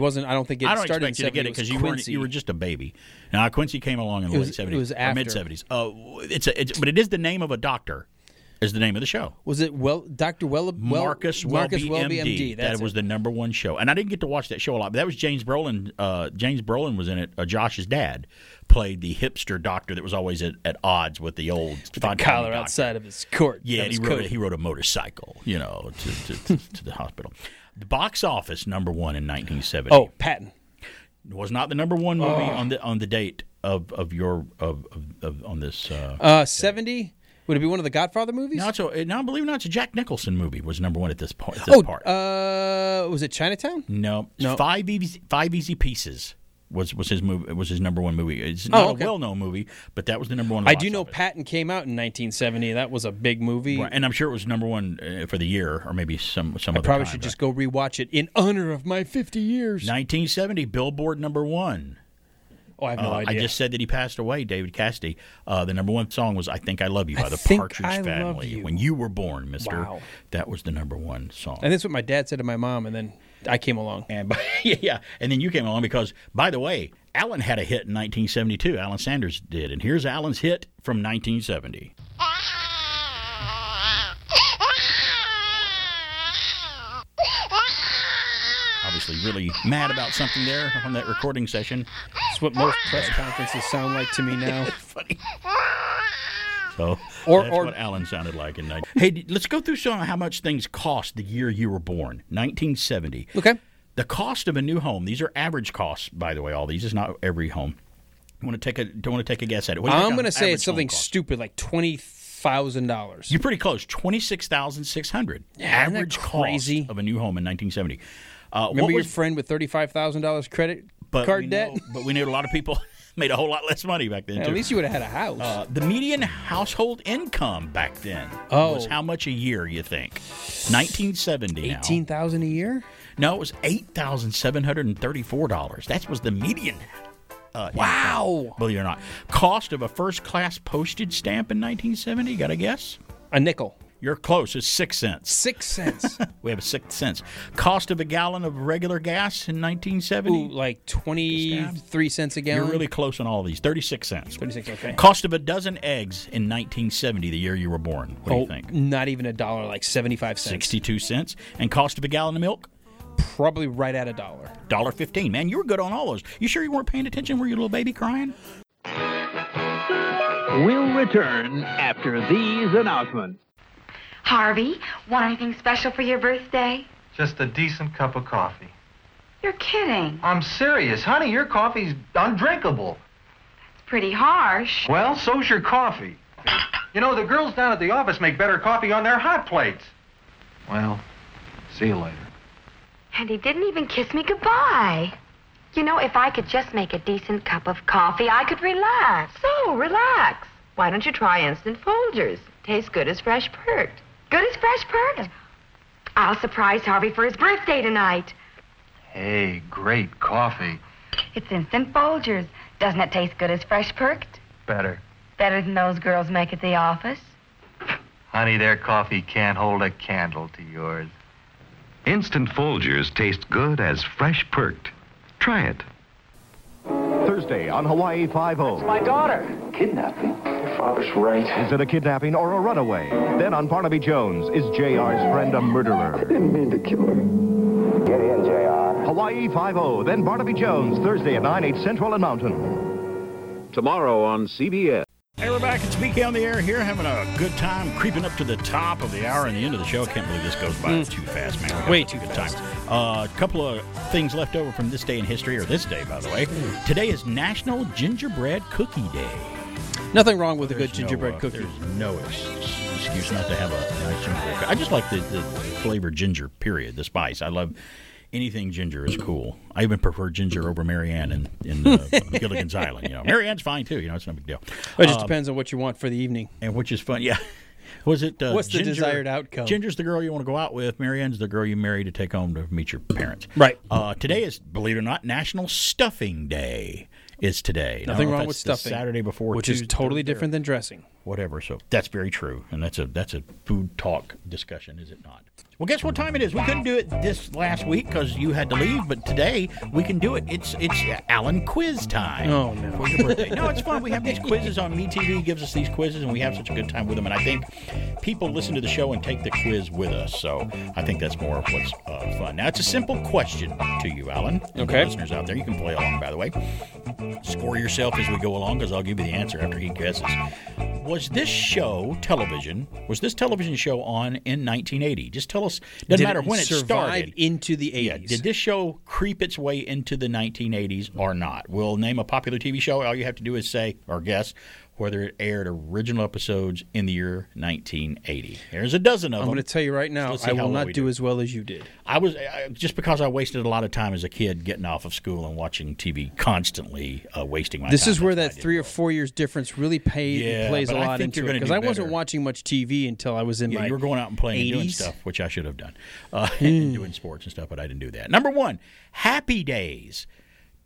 wasn't. I don't think it started. I don't expect you to get it because you were just a bababy. Now Quincy came along in the late 70s. It was after. Mid 70s. But it is the name of a doctor. Is the name of the show. Was it Dr. Marcus Welby, MD. That was the number one show. And I didn't get to watch that show a lot, but that was James Brolin. James Brolin was in it. Josh's dad played the hipster doctor that was always at odds with the old... With the collar outside of his court. Yeah, and he rode a motorcycle, to the hospital. The box office, number one in 1970. Oh, Patton. Was not the number one movie on the date of your on this... 70... Would it be one of the Godfather movies? No, believe it or not, it's a Jack Nicholson movie was number one at this point. Was it Chinatown? No. Five Easy Pieces was his movie. Was his number one movie. It's not a well-known movie, but that was the number one. I do know Patton came out in 1970. That was a big movie, right, and I'm sure it was number one for the year, or maybe some. I probably should just go rewatch it in honor of my 50 years. 1970, Billboard number one. Oh, I have no idea. I just said that he passed away, David Cassidy. The number one song was I Think I Love You by the Partridge Family. You. When you were born, mister. Wow. That was the number one song. And that's what my dad said to my mom, and then I came along. And then you came along because, by the way, Alan had a hit in 1972. Alan Sanders did. And here's Alan's hit from 1970. Really mad about something there on that recording session. That's what most press conferences sound like to me now. Funny. So that's what Alan sounded like in 1970. Hey, let's go through some of how much things cost the year you were born, 1970. Okay. The cost of a new home. These are average costs, by the way. All these is not every home. Want to take a guess at it? I'm going to say it's something stupid like $20,000. You're pretty close. $26,600. Yeah, average cost of a new home in 1970. Remember your friend with $35,000 credit card debt? But we knew a lot of people made a whole lot less money back then, too. At least you would have had a house. The median household income back then was how much a year, you think? 1970 now. $18,000 a year? No, it was $8,734. That was the median. Wow. Believe it or not. Cost of a first-class postage stamp in 1970? Got a guess? A nickel. You're close. It's 6 cents. 6 cents. We have a 6 cents. Cost of a gallon of regular gas in 1970? Ooh, like 23 cents a gallon? You're really close on all these. 36 cents. 36, okay. Cost of a dozen eggs in 1970, the year you were born. What do you think? Not even a dollar, like 75 cents. 62 cents. And cost of a gallon of milk? Probably right at a dollar. $1.15. Man, you were good on all those. You sure you weren't paying attention? Were your little baby crying? We'll return after these announcements. Harvey, want anything special for your birthday? Just a decent cup of coffee. You're kidding. I'm serious. Honey, your coffee's undrinkable. That's pretty harsh. Well, so's your coffee. The girls down at the office make better coffee on their hot plates. Well, see you later. And he didn't even kiss me goodbye. If I could just make a decent cup of coffee, I could relax. So, relax. Why don't you try Instant Folgers? Tastes good as fresh perked. Good as fresh perked? I'll surprise Harvey for his birthday tonight. Hey, great coffee. It's Instant Folgers. Doesn't it taste good as fresh perked? Better. Better than those girls make at the office? Honey, their coffee can't hold a candle to yours. Instant Folgers taste good as fresh perked. Try it. Thursday on Hawaii Five-0. It's my daughter. Kidnapping? Your father's right. Is it a kidnapping or a runaway? Then on Barnaby Jones, is J.R.'s friend a murderer? I didn't mean to kill her. Get in, J.R. Hawaii Five-0, then Barnaby Jones, Thursday at 9, 8 Central and Mountain. Tomorrow on CBS. Hey, we're back. It's Weekend on the Air here, having a good time, creeping up to the top of the hour and the end of the show. Can't believe this goes by too fast, man. Way too fast. A couple of things left over from this day in history, or this day, by the way. Today is National Gingerbread Cookie Day. Nothing wrong with a good gingerbread cookie. There's no excuse not to have a nice gingerbread cookie. I just like the flavored ginger, period, the spice. I love anything ginger is cool. I even prefer ginger over Marianne in Gilligan's Island. You know, Marianne's fine too. You know, it's no big deal. It just depends on what you want for the evening, and which is fun. Yeah, was it? What's the desired outcome? Ginger's the girl you want to go out with. Marianne's the girl you marry to take home to meet your parents. Right. Today is, believe it or not, National Stuffing Day. Is today. Nothing wrong with stuffing. Saturday before, which is totally different than dressing. Whatever. So that's very true, and that's a food talk discussion, is it not? Well, guess what time it is? We couldn't do it this last week because you had to leave, but today we can do it. It's Alan quiz time. Oh, no. For your birthday. No, it's fun. We have these quizzes on MeTV, gives us these quizzes, and we have such a good time with them. And I think people listen to the show and take the quiz with us, so I think that's more of what's fun. Now, it's a simple question to you, Alan. Okay. Listeners out there, you can play along, by the way. Score yourself as we go along, because I'll give you the answer after he guesses. Was this television show on in 1980? Just tell us. Doesn't matter when it started. Into the 80s. Yeah, did this show creep its way into the 1980s or not? We'll name a popular TV show. All you have to do is say or guess whether it aired original episodes in the year 1980. There's a dozen of them. I'm going to tell you right now, I will not do as well as you did. I was just because I wasted a lot of time as a kid getting off of school and watching TV constantly, wasting my time. This is where that 3 or 4 years difference really plays a lot into it, because I wasn't watching much TV until I was in my 80s. You were going out and playing and doing stuff, which I should have done, and doing sports and stuff, but I didn't do that. Number one, Happy Days.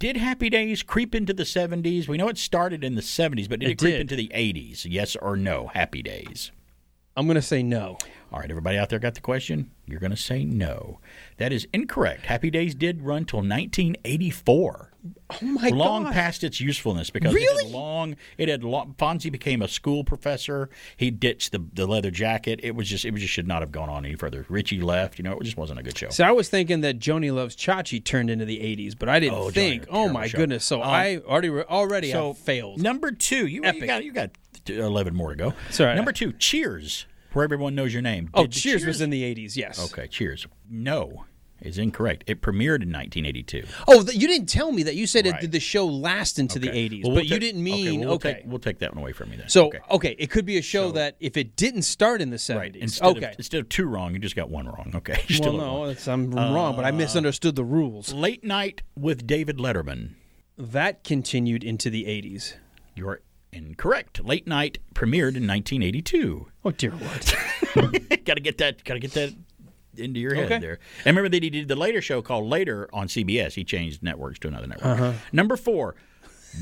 Did Happy Days creep into the 70s? We know it started in the 70s, but did it creep into the 80s? Yes or no, Happy Days? I'm going to say no. All right, everybody out there got the question? You're going to say no. That is incorrect. Happy Days did run till 1984. Oh, my God. Long past its usefulness because Fonzie became a school professor. He ditched the leather jacket. It just should not have gone on any further. Richie left. You know, it just wasn't a good show. So I was thinking that Joni Loves Chachi turned into the 80s, but I didn't think. Oh, my goodness. So I already have failed. Number two. You got 11 more to go. Sorry. Number two, Cheers, where everyone knows your name. Oh, Cheers was in the 80s, yes. Okay, Cheers. No. Is incorrect. It premiered in 1982. Oh, you didn't tell me that. You said it did the show last into the 80s, well, but you didn't mean... Okay, we'll take that one away from you then. So, it could be a show that if it didn't start in the 70s... Right. Instead of two wrong, you just got one wrong. Okay. I'm wrong, but I misunderstood the rules. Late Night with David Letterman. That continued into the 80s. You're incorrect. Late Night premiered in 1982. Oh, dear Lord. Gotta get that... into your head there. And remember that he did the later show called Later on CBS. He changed networks to another network. Uh-huh. Number four,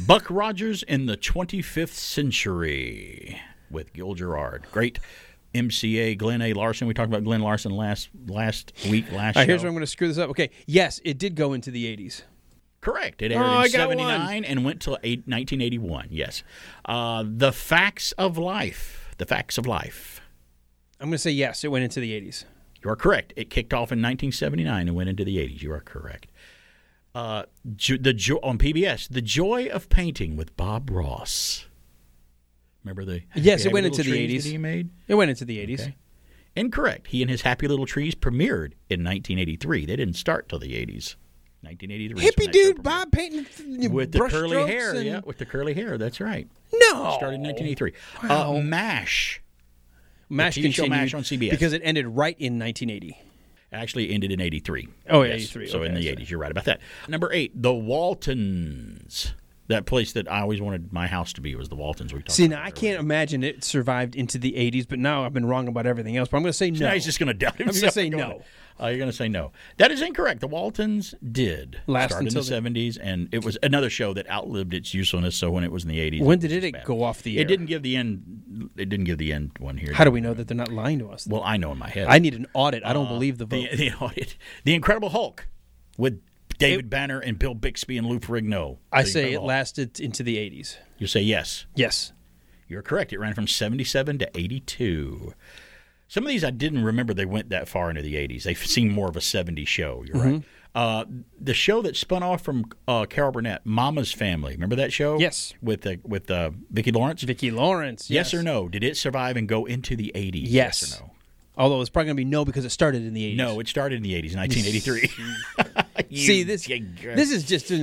Buck Rogers in the 25th Century with Gil Gerard. Great MCA Glenn A. Larson. We talked about Glenn Larson last week. All right, here's where I'm going to screw this up. Okay, yes, it did go into the 80s. Correct. It aired in 79 and went till 1981, yes. The Facts of Life. I'm going to say yes, it went into the 80s. You are correct. It kicked off in 1979 and went into the 80s. You are correct. On PBS, The Joy of Painting with Bob Ross. Remember the Yes, it went into the 80s. That he made? It went into the 80s. Okay. Incorrect. He and His Happy Little Trees premiered in 1983. They didn't start till the 80s. 1983. Hippie dude, Bob painting with the curly hair. And... Yeah, with the curly hair. That's right. No. It started in 1983. Wow. MASH. MASH continued MASH on CBS. Because it ended right in 1980. Actually ended in 83. Oh, yes. 83. So in the 80s, you're right about that. Number eight, The Waltons. That place that I always wanted my house to be was the Waltons. Now I can't imagine it survived into the 80s, but now I've been wrong about everything else. But I'm going to say no. Now he's just going to doubt himself. I'm going to say no. You're going to say no. That is incorrect. The Waltons did start in the 70s, and it was another show that outlived its usefulness. So when it was in the 80s, when did it go off the air? It didn't give the end. It didn't give the end one here. How do we know that they're not lying to us? Well, I know in my head. I need an audit. I don't believe the vote. The audit. The Incredible Hulk with David Banner and Bill Bixby and Lou Ferrigno. I say it lasted into the 80s. You say yes. Yes. You're correct. It ran from 77 to 82. Some of these I didn't remember they went that far into the 80s. They seemed more of a 70s show. You're right. The show that spun off from Carol Burnett, Mama's Family. Remember that show? Yes. With Vicki Lawrence? Vicki Lawrence, yes. Yes or no? Did it survive and go into the 80s? Yes. Yes or no? Although it's probably going to be no because it started in the 80s. No, it started in the 80s, 1983. See, this is just... Yeah,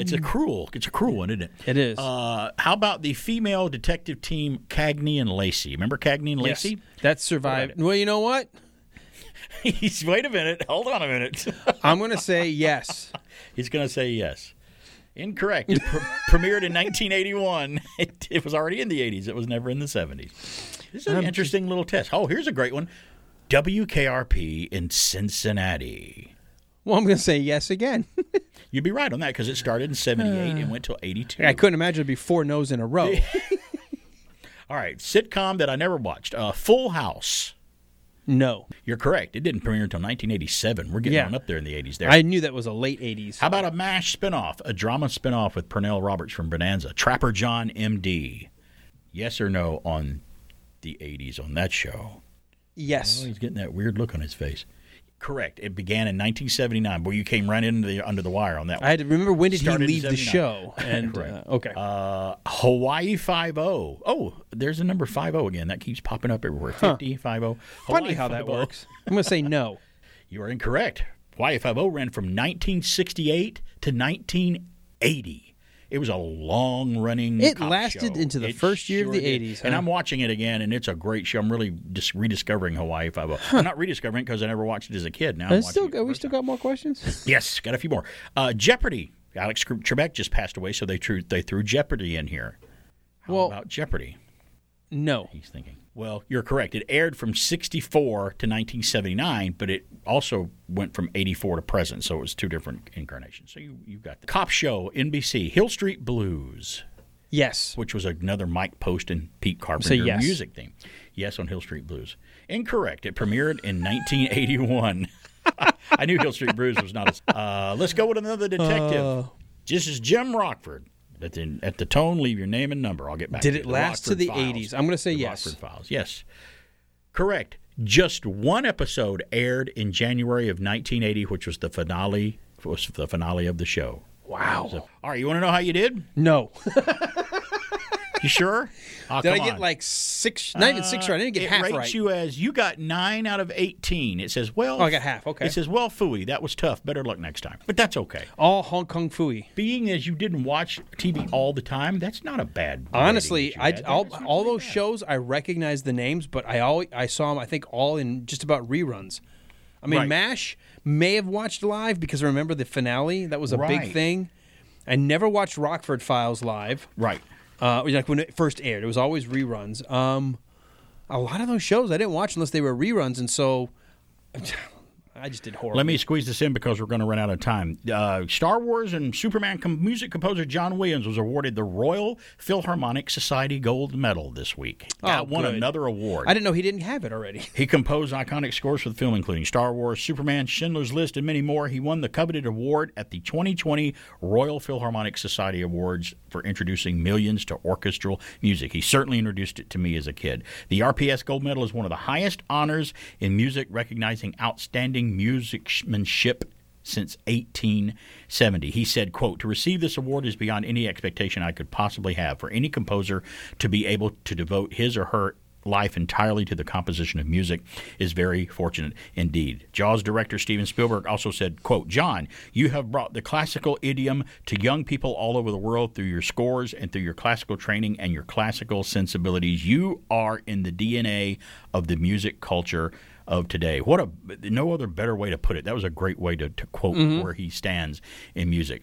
it's a cruel one, isn't it? It is. How about the female detective team, Cagney and Lacey? Remember Cagney and Lacey? Yes, that survived. Well, you know what? Wait a minute. Hold on a minute. I'm going to say yes. He's going to say yes. Incorrect. It premiered in 1981. It was already in the 80s. It was never in the 70s. This is an interesting little test. Oh, here's a great one. WKRP in Cincinnati. Well, I'm going to say yes again. You'd be right on that because it started in 78 and went till 82. I couldn't imagine it'd be four no's in a row. All right, sitcom that I never watched. Full House. No. You're correct. It didn't premiere until 1987. We're getting on up there in the 80s there. I knew that was a late 80s. How about a MASH spinoff, a drama spinoff with Pernell Roberts from Bonanza, Trapper John, M.D.? Yes or no on the 80s on that show? Yes. Oh, he's getting that weird look on his face. Correct. It began in 1979. Boy, you came right into the under the wire on that one. I had to remember when did he leave the show. And okay. Hawaii Five-0. Oh, there's a number 5-0 again. That keeps popping up everywhere. 50, 5-0. Funny how that works. I'm going to say no. You are incorrect. Hawaii Five-0 ran from 1968 to 1980. It was a long-running cop show. It lasted into the first year of the 80s. Huh? And I'm watching it again, and it's a great show. I'm really just rediscovering Hawaii Five-0. I'm not rediscovering it because I never watched it as a kid. Now I'm watching it. We still got more questions? Yes, got a few more. Jeopardy. Alex Trebek just passed away, so they threw Jeopardy in here. How about Jeopardy? No. He's thinking. Well, you're correct. It aired from 1964 to 1979, but it also went from 1984 to present, so it was two different incarnations. So you got the cop show, NBC, Hill Street Blues. Yes. Which was another Mike Post and Pete Carpenter music theme. Yes on Hill Street Blues. Incorrect. It premiered in 1981. I knew Hill Street Blues was not a... let's go with another detective. This is Jim Rockford. At the tone, leave your name and number. I'll get back to you. Did it last to the 80s? I'm going to say yes. Rockford Files. Yes. Correct. Just one episode aired in January of 1980, which was the finale of the show. Wow. So, all right, you want to know how you did? No. You sure? Did I get like six? Not even six right. I didn't get half right. It rates you as you got 9 out of 18. It says, well... Oh, I got half. Okay. It says, well, phooey, that was tough. Better luck next time. But that's okay. All Hong Kong phooey. Being as you didn't watch TV all the time, that's not a bad... Honestly, all those shows, I recognize the names, but I saw them, I think, all in just about reruns. I mean, MASH may have watched live because I remember the finale. That was a big thing. I never watched Rockford Files live. Right. Like when it first aired, it was always reruns. A lot of those shows I didn't watch unless they were reruns, and so I just did horrible. Let me squeeze this in because we're going to run out of time. Star Wars and Superman music composer John Williams was awarded the Royal Philharmonic Society Gold Medal this week. Won another award. I didn't know he didn't have it already. He composed iconic scores for the film, including Star Wars, Superman, Schindler's List, and many more. He won the coveted award at the 2020 Royal Philharmonic Society Awards for introducing millions to orchestral music. He certainly introduced it to me as a kid. The RPS Gold Medal is one of the highest honors in music, recognizing outstanding musicmanship since 1870. He said, quote, "To receive this award is beyond any expectation I could possibly have. For any composer to be able to devote his or her life entirely to the composition of music is very fortunate indeed." Jaws director Steven Spielberg also said, quote, "John, you have brought the classical idiom to young people all over the world through your scores and through your classical training and your classical sensibilities. You are in the DNA of the music culture of today." What no other better way to put it. That was a great way to quote where he stands in music.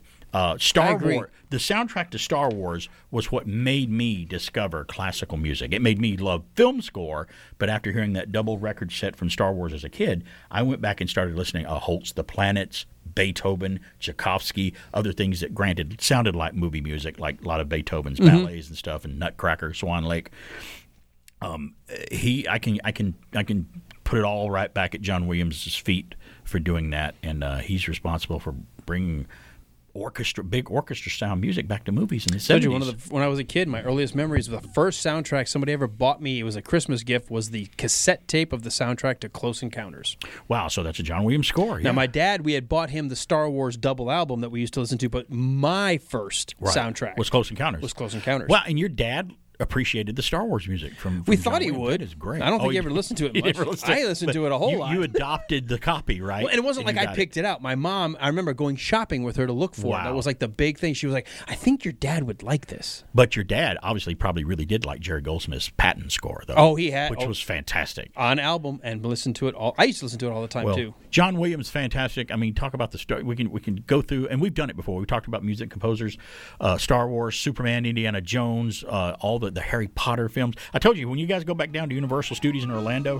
Star Wars, the soundtrack to Star Wars was what made me discover classical music. It made me love film score, but after hearing that double record set from Star Wars as a kid, I went back and started listening to Holt's The Planets, Beethoven, Tchaikovsky, other things that granted sounded like movie music, like a lot of Beethoven's ballets and stuff, and Nutcracker, Swan Lake. I can put it all right back at John Williams' feet for doing that, and he's responsible for bringing big orchestra sound music back to movies in the 70s. When I was a kid, my earliest memories of the first soundtrack somebody ever bought me, it was a Christmas gift, was the cassette tape of the soundtrack to Close Encounters. Wow, so that's a John Williams score. Yeah. Now, my dad, we had bought him the Star Wars double album that we used to listen to, but my first soundtrack was Close Encounters. Wow, and your dad appreciated the Star Wars music from John Williams. He would. That is great. I don't think he ever listened to it much. I listened to it a whole lot. You adopted the copy, right? Well, and it wasn't like I picked it out. My mom, I remember going shopping with her to look for it. That was like the big thing. She was like, I think your dad would like this. But your dad obviously probably really did like Jerry Goldsmith's Patton score, though. Oh, he had. Which was fantastic. On album, and listened to it all. I used to listen to it all the time, too. John Williams, fantastic. I mean, talk about the story. We can go through, and we've done it before. We talked about music composers, Star Wars, Superman, Indiana Jones, all the Harry Potter films. I told you, when you guys go back down to Universal Studios in Orlando,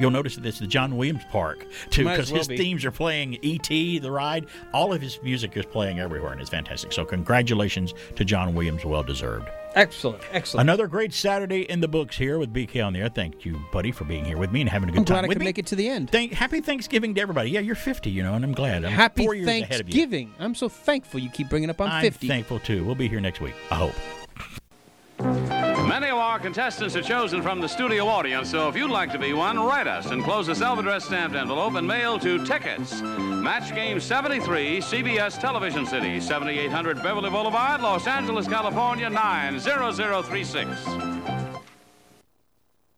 you'll notice that it's the John Williams park, too, because themes are playing. E.T., The Ride, all of his music is playing everywhere, and it's fantastic. So congratulations to John Williams, well-deserved. Excellent. Another great Saturday in the books here with BK on the Air. Thank you, buddy, for being here with me and having a good time with me. I'm glad I could make it to the end. Happy Thanksgiving to everybody. Yeah, you're 50, and I'm glad. I'm happy 4 years ahead of you. Happy Thanksgiving. I'm so thankful you keep bringing up I'm 50. I'm thankful, too. We'll be here next week, I hope. Many of our contestants are chosen from the studio audience, so if you'd like to be one, write us and close a self-addressed stamped envelope and mail to Tickets. Match Game 73, CBS Television City, 7800 Beverly Boulevard, Los Angeles, California, 90036.